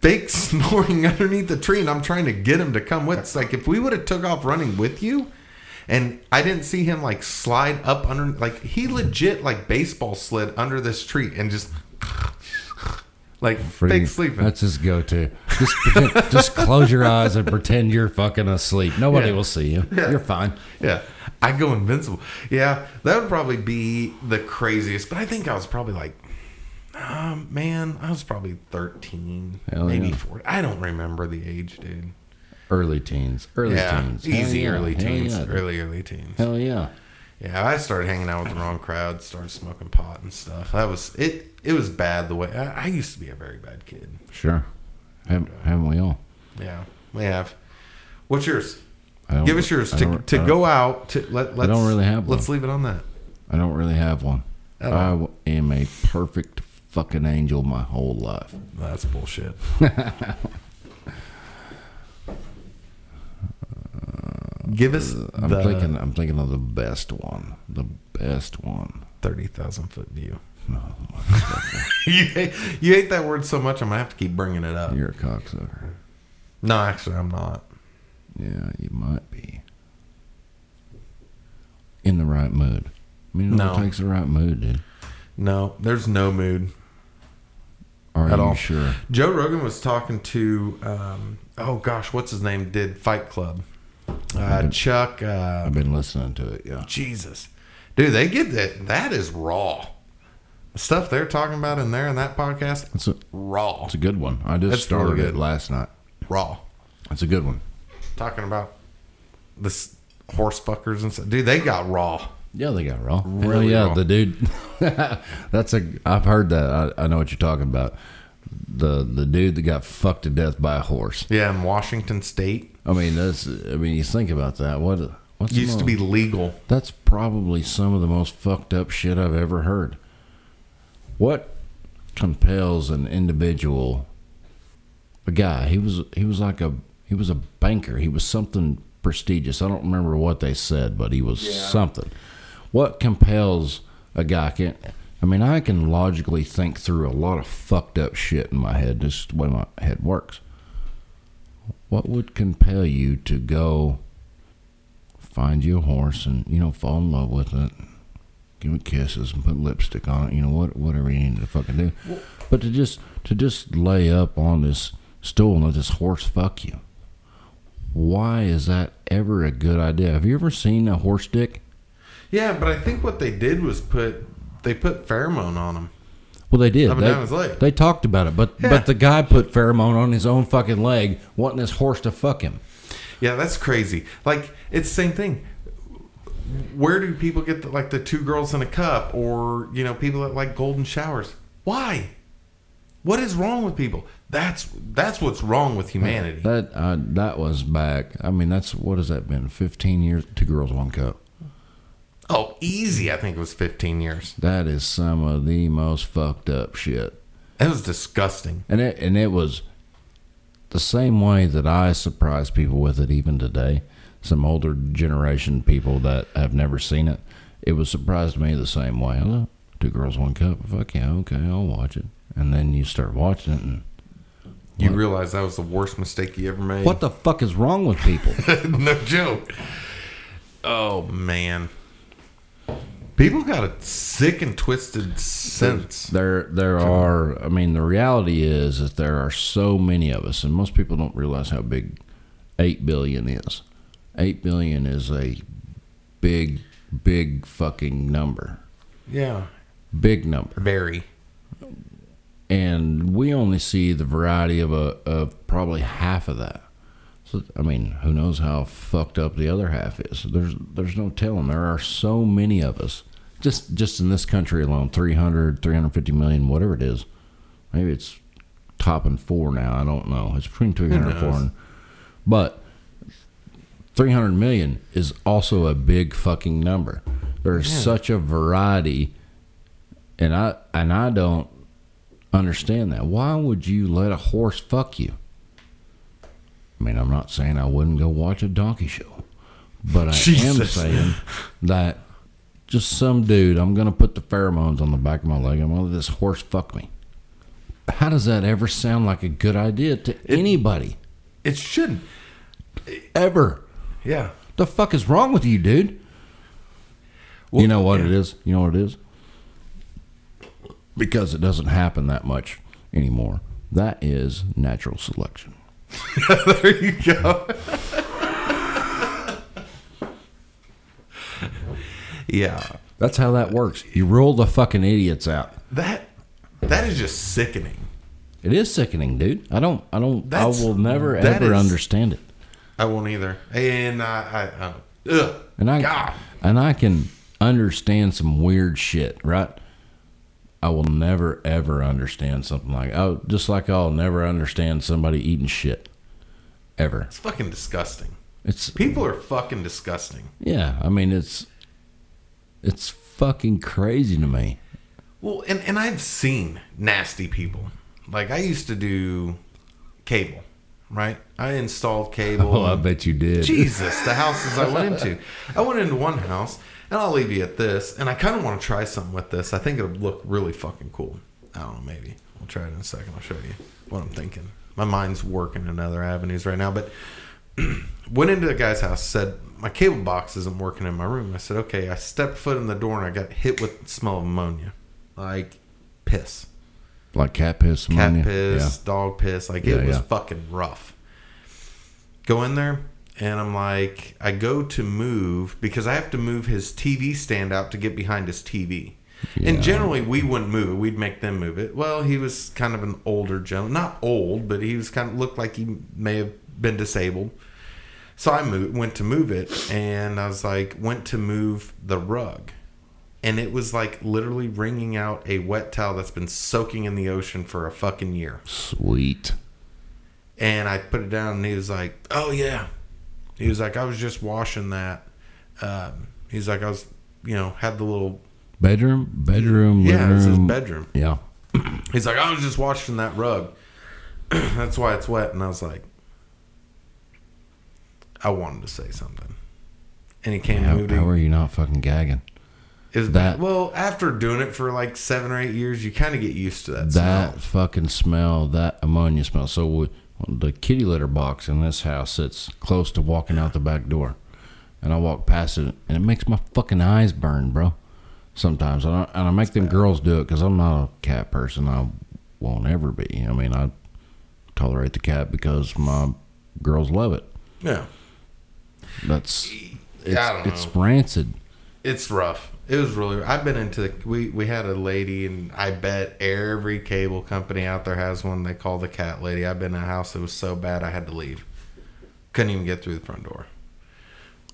fake snoring underneath the tree, and I'm trying to get him to come with. It's like, if we would have took off running with you, and I didn't see him like slide up under, like he legit like baseball slid under this tree and just like Free. fake sleeping. That's his go-to. Just pretend, just close your eyes and pretend you're fucking asleep. Nobody yeah. will see you. Yeah. You're fine. Yeah, I go invincible. Yeah, that would probably be the craziest. But I think I was probably like, oh, man, I was probably thirteen, Hell maybe yeah. fourteen. I don't remember the age, dude. Early teens. Early yeah, teens. Easy yeah. early teens. Yeah. Early, early teens. Hell yeah. Yeah, I started hanging out with the wrong crowd, started smoking pot and stuff. That was it. It was bad the way I, I used to be a very bad kid. Sure. Haven't, haven't we all? Yeah, we have. What's yours? Give us yours to to go out. To, let, let's, I don't really have one. Let's leave it on that. I don't really have one. I am a perfect fucking angel my whole life. That's bullshit. Give us. Uh, I'm the, thinking. I'm thinking of the best one. The best one. Thirty thousand foot view. Oh, you hate, you hate that word so much. I'm gonna have to keep bringing it up. You're a cocksucker. No, actually, I'm not. Yeah, you might be. In the right mood. I mean, it no. takes the right mood, dude. No, there's no mood. Are at you all sure? Joe Rogan was talking to. Um, oh gosh, what's his name? Did Fight Club. Uh, been, Chuck uh, I've been listening to it. Yeah, Jesus, dude, they get that. That is raw the stuff they're talking about in there in that podcast. It's a, raw it's a good one. I just That's started really it last night. Raw it's a good one, talking about this horse fuckers and stuff. Dude, they got raw. Yeah, they got raw. Really? Yeah, raw. The dude that's a I've heard that. I, I know what you're talking about. The the dude that got fucked to death by a horse. Yeah, in Washington State. I mean, that's. I mean, you think about that. What what's used most, to be legal. That's probably some of the most fucked up shit I've ever heard. What compels an individual? A guy. He was he was like a he was a banker. He was something prestigious. I don't remember what they said, but he was yeah. something. What compels a guy? Can't. I mean, I can logically think through a lot of fucked up shit in my head. Just the way my head works. What would compel you to go find you a horse and, you know, fall in love with it, give it kisses and put lipstick on it, you know, what, whatever you need to fucking do. Well, but to just to just lay up on this stool and let this horse fuck you. Why is that ever a good idea? Have you ever seen a horse dick? Yeah, but I think what they did was put... They put pheromone on him. Well, they did. Up and they, down his leg. They talked about it, but yeah. but the guy put pheromone on his own fucking leg, wanting his horse to fuck him. Yeah, that's crazy. Like, it's the same thing. Where do people get the, like the two girls in a cup, or you know, people that like golden showers? Why? What is wrong with people? That's that's what's wrong with humanity. That that, uh, that was back. I mean, that's what has that been? Fifteen years. Two girls, one cup. Oh, easy. I think it was fifteen years. That is some of the most fucked up shit. It was disgusting. And it and it was the same way that I surprise people with it even today. Some older generation people that have never seen it. It was surprised me the same way. Oh, two girls, one cup. Fuck yeah, okay, I'll watch it. And then you start watching it and you what? realize that was the worst mistake you ever made. What the fuck is wrong with people? No joke. Oh, man. People got a sick and twisted sense. There, there are. I mean, the reality is that there are so many of us, and most people don't realize how big eight billion is. Eight billion is a big, big fucking number. Yeah. Big number. Very. And we only see the variety of a of probably half of that. I mean, who knows how fucked up the other half is? There's, there's no telling. There are so many of us, just, just in this country alone, three hundred, three hundred fifty million, whatever it is. Maybe it's topping four now. I don't know. It's between three hundred and four hundred. But three hundred million is also a big fucking number. There's yeah. such a variety, and I and I don't understand that. Why would you let a horse fuck you? I mean, I'm not saying I wouldn't go watch a donkey show, but I Jesus. am saying that just some dude, I'm going to put the pheromones on the back of my leg. I'm going to let this horse fuck me. How does that ever sound like a good idea to it, anybody? It shouldn't. Ever. Yeah. The fuck is wrong with you, dude? Well, you know what yeah. it is? You know what it is? Because it doesn't happen that much anymore. That is natural selection. There you go. Yeah, that's how that works. You roll the fucking idiots out. That that is just sickening. It is sickening, dude. I don't. I don't. That's, I will never ever is, understand it. I won't either. And I. I, I ugh, and I. God. And I can understand some weird shit, right? I will never, ever understand something like oh, just like I'll never understand somebody eating shit. Ever. It's fucking disgusting. It's people are fucking disgusting. Yeah. I mean, it's it's fucking crazy to me. Well, and, and I've seen nasty people. Like, I used to do cable, right? I installed cable. Oh, I bet you did. Jesus, the houses I went into. I went into one house. And I'll leave you at this. And I kind of want to try something with this. I think it'll look really fucking cool. I don't know, maybe. I'll try it in a second. I'll show you what I'm thinking. My mind's working in other avenues right now. But went into the guy's house, said, my cable box isn't working in my room. I said, okay. I stepped foot in the door and I got hit with the smell of ammonia. Like piss. Like cat piss, ammonia? Cat piss, yeah. Dog piss. Like yeah, it was yeah. fucking rough. Go in there. And I'm like, I go to move because I have to move his T V stand out to get behind his T V. Yeah. And generally, we wouldn't move it. We'd make them move it. Well, he was kind of an older gentleman. Not old, but he was kind of looked like he may have been disabled. So I moved, went to move it. And I was like, went to move the rug. And it was like literally wringing out a wet towel that's been soaking in the ocean for a fucking year. Sweet. And I put it down and he was like, oh, yeah. He was like, I was just washing that. Um, he's like, I was, you know, had the little bedroom, bedroom, yeah, bedroom. It's his bedroom. Yeah. He's like, I was just washing that rug. That's why it's wet. And I was like, I wanted to say something. And he came. How, how are you not fucking gagging? Is that well? After doing it for like seven or eight years, you kind of get used to that. That smell. Fucking smell. That ammonia smell. So. We, The kitty litter box in this house sits close to walking out the back door. And I walk past it, and it makes my fucking eyes burn, bro. Sometimes. And I, and I make them girls do it because I'm not a cat person. I won't ever be. I mean, I tolerate the cat because my girls love it. Yeah. That's... It's, I don't know. It's rancid. It's rough. It was really... I've been into... The, we, we had a lady, and I bet every cable company out there has one. They call the cat lady. I've been in a house that was so bad I had to leave. Couldn't even get through the front door.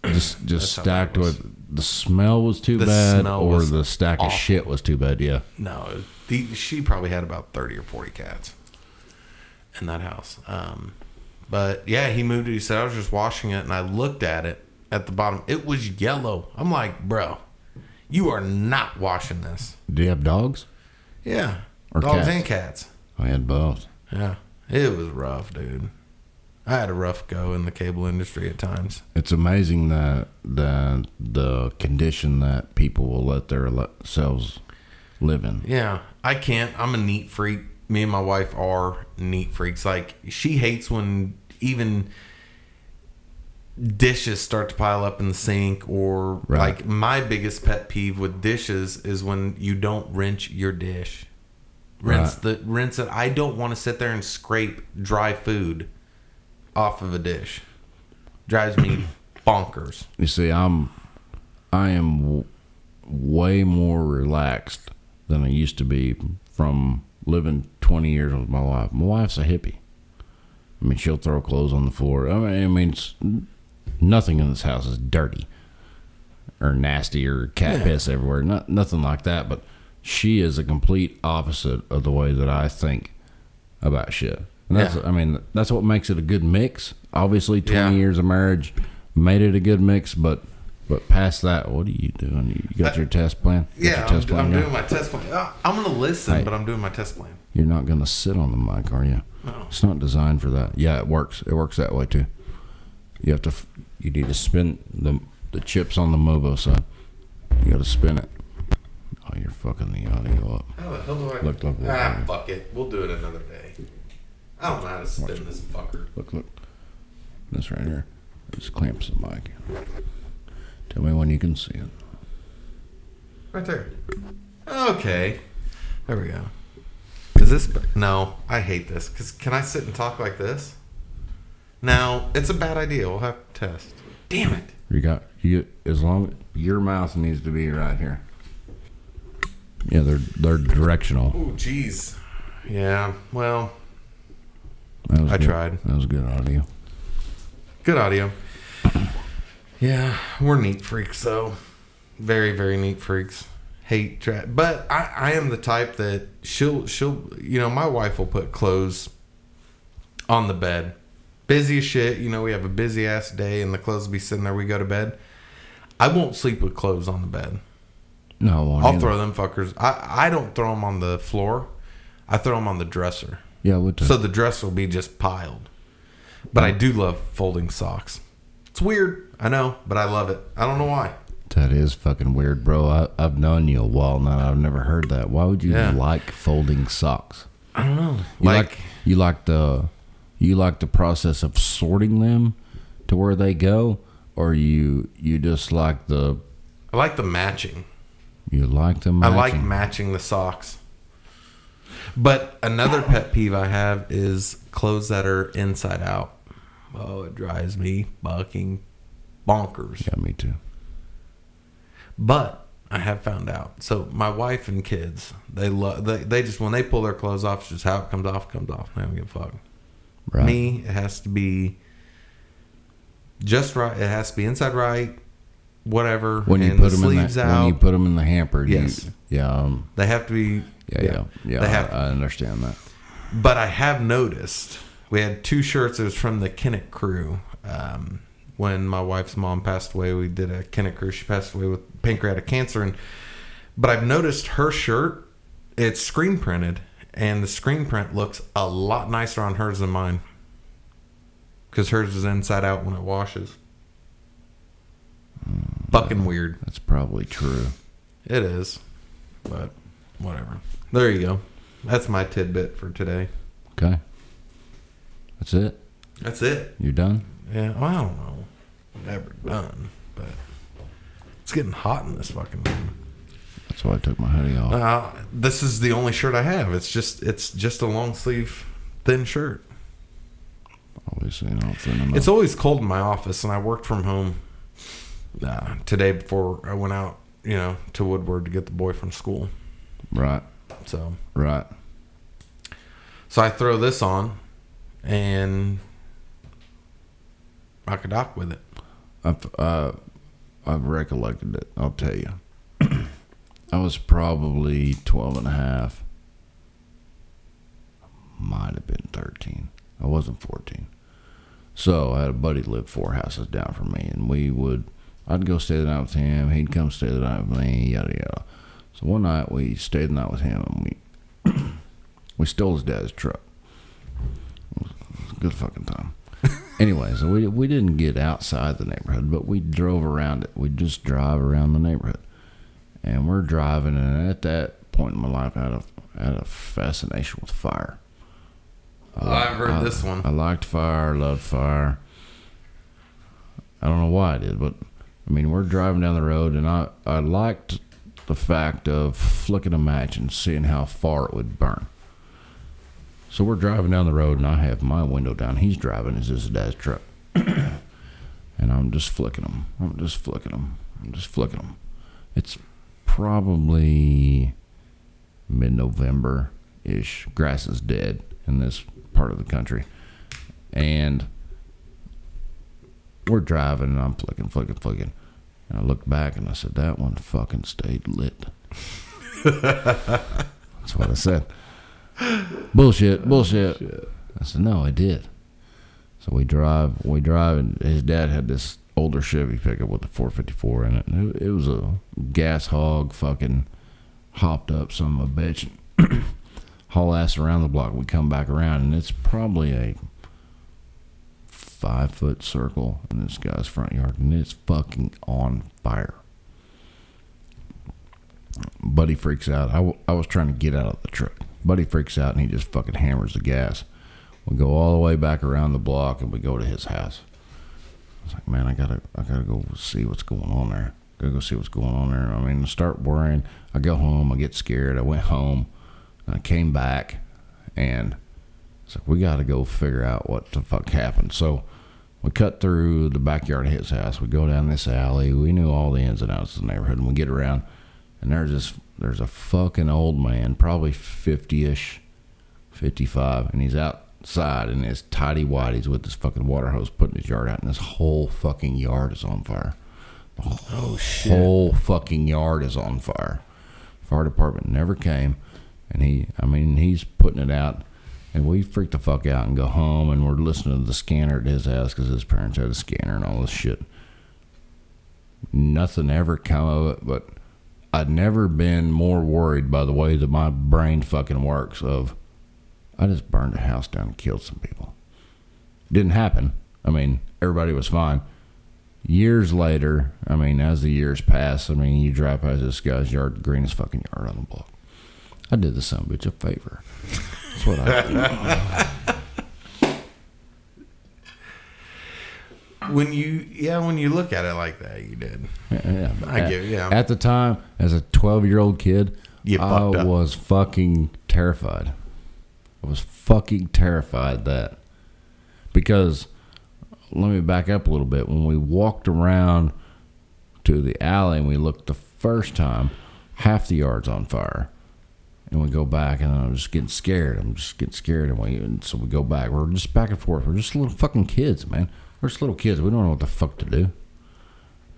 Just just stacked with... The smell was too the bad, or the stack awful. Of shit was too bad, yeah. No. The, she probably had about thirty or forty cats in that house. Um, but, yeah, he moved it. He said, I was just washing it, and I looked at it. At the bottom, it was yellow. I'm like, bro, you are not washing this. Do you have dogs? Yeah, or dogs cats? And cats. I had both. Yeah, it was rough, dude. I had a rough go in the cable industry at times. It's amazing that the the condition that people will let their selves live in. Yeah, I can't. I'm a neat freak. Me and my wife are neat freaks. Like she hates when even. dishes start to pile up in the sink, or right. like my biggest pet peeve with dishes is when you don't rinse your dish. Rinse right. the rinse it. I don't want to sit there and scrape dry food off of a dish. Drives me bonkers. You see, I'm I am w- way more relaxed than I used to be from living twenty years with my wife. My wife's a hippie. I mean, she'll throw clothes on the floor. I mean, I mean it's, nothing in this house is dirty or nasty or cat yeah. piss everywhere. Not nothing like that. But she is a complete opposite of the way that I think about shit. And that's, yeah. I mean, that's what makes it a good mix. Obviously, twenty yeah. years of marriage made it a good mix, but but past that, what are you doing? You got I, your test plan? You yeah, I'm, test plan I'm doing my test plan. I'm going to listen, hey, but I'm doing my test plan. You're not going to sit on the mic, are you? No. It's not designed for that. Yeah, it works. It works that way, too. You have to, you need to spin the the chips on the Movo side. You got to spin it. Oh, you're fucking the audio up. How the hell do I? Look, look, look, ah, look. Fuck it. We'll do it another day. I don't know how to spin Watch this fucker. Look, look. This right here. This clamps the mic. Tell me when you can see it. Right there. Okay. There we go. Is this... No, I hate this. Because can I sit and talk like this? No, it's a bad idea. We'll have to test. Damn it. You got... you As long... Your mouth needs to be right here. Yeah, they're they're directional. Oh, jeez. Yeah, well... That was I good. tried. That was good audio. Good audio. Yeah, we're neat freaks, though. Very, very neat freaks. Hate trash. But I, I am the type that she'll, she'll, you know, my wife will put clothes on the bed. Busy as shit. You know, we have a busy ass day and the clothes will be sitting there. We go to bed. I won't sleep with clothes on the bed. No, I won't I'll either. throw them fuckers. I, I don't throw them on the floor. I throw them on the dresser. Yeah, what the? So the dress will be just piled. But I do love folding socks. It's weird, I know, but I love it. I don't know why. That is fucking weird, bro. I, I've known you a while now. I've never heard that. Why would you yeah. like folding socks? I don't know. You like, like you like the you like the process of sorting them to where they go, or you you just like the. I like the matching. You like the matching. I like matching the socks. But another pet peeve I have is clothes that are inside out. Oh, it drives me fucking bonkers. Yeah, me too. But I have found out. So my wife and kids, they love. They, they just when they pull their clothes off, it's just how it comes off, it comes off. They don't give a fuck. Right. Me, it has to be just right. It has to be inside right. Whatever. When you and put the them sleeves in the, out. When you put them in the hamper. Yes. You, yeah. Um, they have to be. Yeah, yeah, yeah. yeah have, I understand that. But I have noticed we had two shirts. It was from the Kinnick crew. Um, when my wife's mom passed away, we did a Kinnick crew. She passed away with pancreatic cancer, and but I've noticed her shirt. It's screen printed, and the screen print looks a lot nicer on hers than mine. Because hers is inside out when it washes. Mm, Fucking that, weird. That's probably true. It is, but whatever. There you go. That's my tidbit for today. Okay. That's it? That's it. You're done? Yeah. Well, I don't know. I'm never done, but it's getting hot in this fucking room. That's why I took my hoodie off. Uh, this is the only shirt I have. It's just it's just a long sleeve, thin shirt. Obviously not thin enough. It's always cold in my office, and I worked from home uh, today before I went out, you know, to Woodward to get the boy from school. Right. So. Right. So I throw this on and I could dock with it. I've, uh, I've recollected it. I'll tell you. I was probably twelve and a half. Might have been thirteen. I wasn't fourteen. So I had a buddy live four houses down from me, and we would, I'd go stay the night with him. He'd come stay the night with me, yada, yada. So one night we stayed the night with him, and we we stole his dad's truck. It was, it was a good fucking time. Anyway, so we we didn't get outside the neighborhood, but we drove around it. We just drive around the neighborhood, and we're driving. And at that point in my life, I had a, I had a fascination with fire. Well, I, I've heard I, this one. I liked fire. Loved fire. I don't know why I did, but I mean, we're driving down the road, and I, I liked the fact of flicking a match and seeing how far it would burn. So we're driving down the road, and I have my window down. He's driving his, his dad's truck. And I'm just flicking them. I'm just flicking them. I'm just flicking them. It's probably mid-November-ish. Grass is dead in this part of the country. And we're driving, and I'm flicking, flicking, flicking. And I looked back, and I said, that one fucking stayed lit. That's what I said. Bullshit, bullshit. Oh, shit. I said, no, I did. So we drive, we drive, and his dad had this older Chevy pickup with the four fifty-four in it. And it, it was a gas hog, fucking hopped up son of a bitch, and haul ass around the block. We come back around, and it's probably a five foot circle in this guy's front yard, and it's fucking on fire. Buddy freaks out. I, w- I was trying to get out of the truck. Buddy freaks out, and he just fucking hammers the gas. We go all the way back around the block, and we go to his house. I was like, man, I gotta, I gotta go see what's going on there. Gotta go see what's going on there. I mean, I start worrying. I go home. I get scared. I went home, and I came back, and it's like, we gotta go figure out what the fuck happened. So we cut through the backyard of his house. We go down this alley. We knew all the ins and outs of the neighborhood, and we get around, and there's this. There's a fucking old man, probably fifty-ish, fifty-five, and he's outside in his tidy whities with his fucking water hose putting his yard out, and this whole fucking yard is on fire. The oh, shit. Whole fucking yard is on fire. Fire department never came, and he, I mean, he's putting it out, and we freak the fuck out and go home, and we're listening to the scanner at his house because his parents had a scanner and all this shit. Nothing ever come of it, but I'd never been more worried by the way that my brain fucking works of, I just burned a house down and killed some people. It didn't happen. I mean, everybody was fine. Years later, I mean, as the years pass, I mean, you drive past this guy's yard, greenest fucking yard on the block. I did the son of a bitch a favor. That's what I did. When you, yeah, when you look at it like that, you did. Yeah, I at, give yeah. At the time, as a twelve-year-old kid, you I was up. fucking terrified. I was fucking terrified that because let me back up a little bit. When we walked around to the alley and we looked the first time, half the yard's on fire, and we go back and I'm just getting scared. I'm just getting scared, and we and so we go back. We're just back and forth. We're just little fucking kids, man. We're just little kids. We don't know what the fuck to do.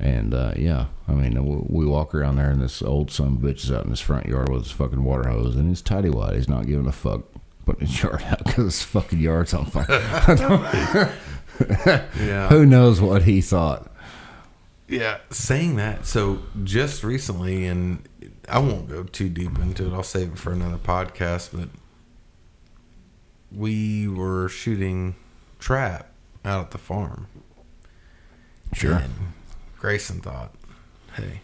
And, uh, yeah, I mean, we, we walk around there, and this old son of a bitch is out in his front yard with his fucking water hose, and he's tighty-white. He's not giving a fuck putting his yard out because his fucking yard's on fire. Yeah. Who knows what he thought? Yeah, saying that, so just recently, and I won't go too deep into it. I'll save it for another podcast, but we were shooting trap out at the farm. Sure. And Grayson thought, hey,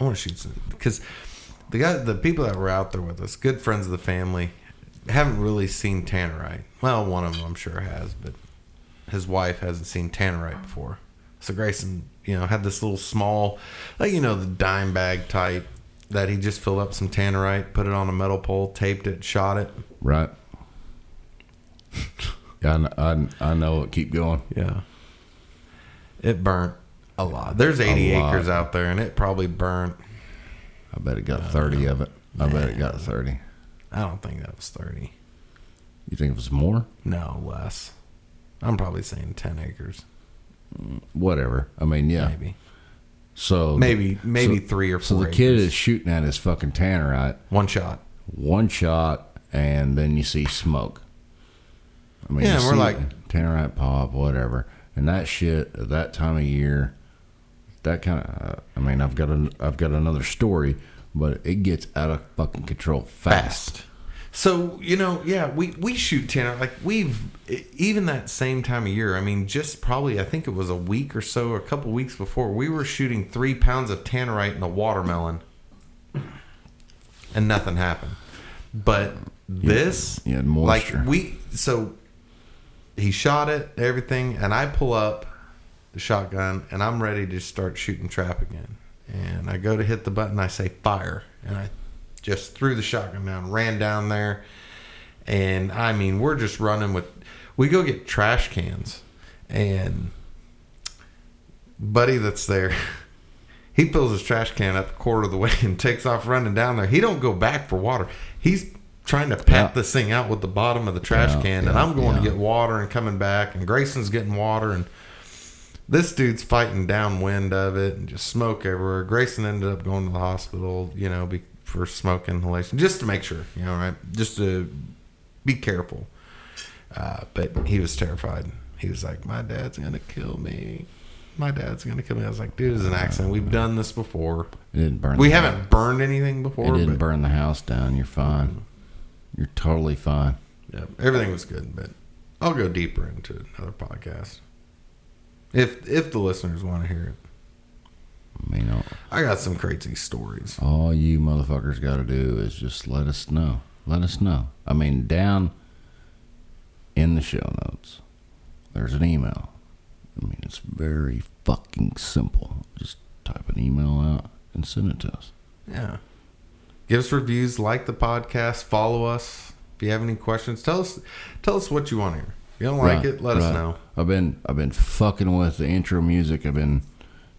I want to shoot some. Because the guy, the people that were out there with us, good friends of the family, haven't really seen Tannerite. Well, one of them I'm sure has, but his wife hasn't seen Tannerite before. So Grayson, you know, had this little small, like, you know, the dime bag type that he just filled up some Tannerite, put it on a metal pole, taped it, shot it. Right. I, I, I know it. Keep going. Yeah. It burnt a lot. There's eighty lot. acres out there, and it probably burnt. I bet it got uh, thirty of it. I man. bet it got thirty. I don't think that was thirty. You think it was more? No, less. I'm probably saying ten acres. Whatever. I mean, yeah. Maybe. So maybe maybe so, three or four So the acres. Kid is shooting at his fucking Tannerite. One shot. One shot, and then you see smoke. I mean, yeah, we're like Tannerite pop, whatever, and that shit at that time of year, that kind of. Uh, I mean, I've got an, I've got another story, but it gets out of fucking control fast. fast. So you know, yeah, we we shoot Tannerite like we've even that same time of year. I mean, just probably I think it was a week or so, a couple weeks before, we were shooting three pounds of Tannerite in a watermelon, and nothing happened. But this, yeah, moisture. like we so. He shot it, everything, and I pull up the shotgun, and I'm ready to start shooting trap again. And I go to hit the button, I say fire, and I just threw the shotgun down, ran down there, and I mean, we're just running with, we go get trash cans, and buddy that's there, he fills his trash can up a quarter of the way and takes off running down there. He don't go back for water. He's trying to pat yeah. this thing out with the bottom of the trash yeah, can, yeah, and I'm going yeah. to get water and coming back, and Grayson's getting water, and this dude's fighting downwind of it and just smoke everywhere. Grayson ended up going to the hospital, you know, be, for smoke inhalation, just to make sure, you know, right? Just to be careful. Uh, but he was terrified. He was like, my dad's going to kill me. My dad's going to kill me. I was like, dude, it was an accident. We've done this before. It didn't burn. We haven't house. burned anything before. It didn't but, burn the house down. You're fine. You're totally fine. Yep. Everything was good, but I'll go deeper into another podcast. If if the listeners want to hear it, I mean, I'll, I got some crazy stories. All you motherfuckers got to do is just let us know. Let us know. I mean, down in the show notes, there's an email. I mean, it's very fucking simple. Just type an email out and send it to us. Yeah. Give us reviews, like the podcast, follow us. If you have any questions, tell us tell us what you want to hear. If you don't like right, it, let right. us know. I've been I've been fucking with the intro music. I've been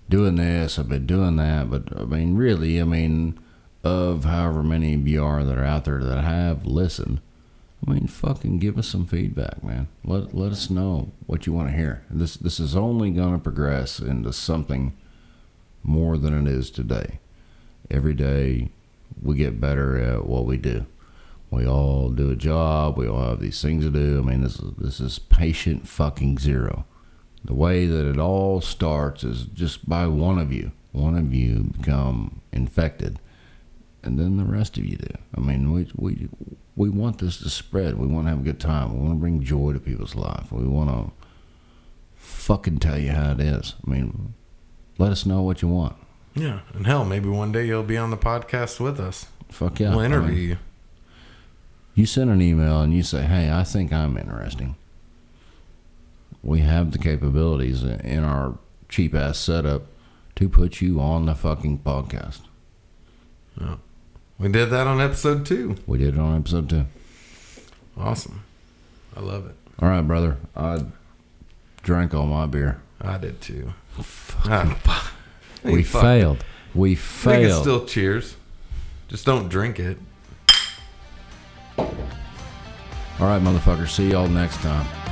doing this. I've been doing that. But I mean, really, I mean, of however many of you are that are out there that have listened, I mean, fucking give us some feedback, man. Let let us know what you want to hear. This this is only gonna progress into something more than it is today. Every day we get better at what we do. We all do a job. We all have these things to do. I mean, this is, this is patient fucking zero. The way that it all starts is just by one of you. One of you become infected, and then the rest of you do. I mean, we we we want this to spread. We want to have a good time. We want to bring joy to people's life. We want to fucking tell you how it is. I mean, let us know what you want. Yeah, and hell, maybe one day you'll be on the podcast with us. Fuck yeah. We'll interview I mean, you. You send an email and you say, hey, I think I'm interesting. We have the capabilities in our cheap-ass setup to put you on the fucking podcast. Yeah. We did that on episode two. We did it on episode two. Awesome. I love it. All right, brother. I drank all my beer. I did, too. Fuck. We failed. It. We failed. We can still cheers. Just don't drink it. All right, motherfuckers. See y'all next time.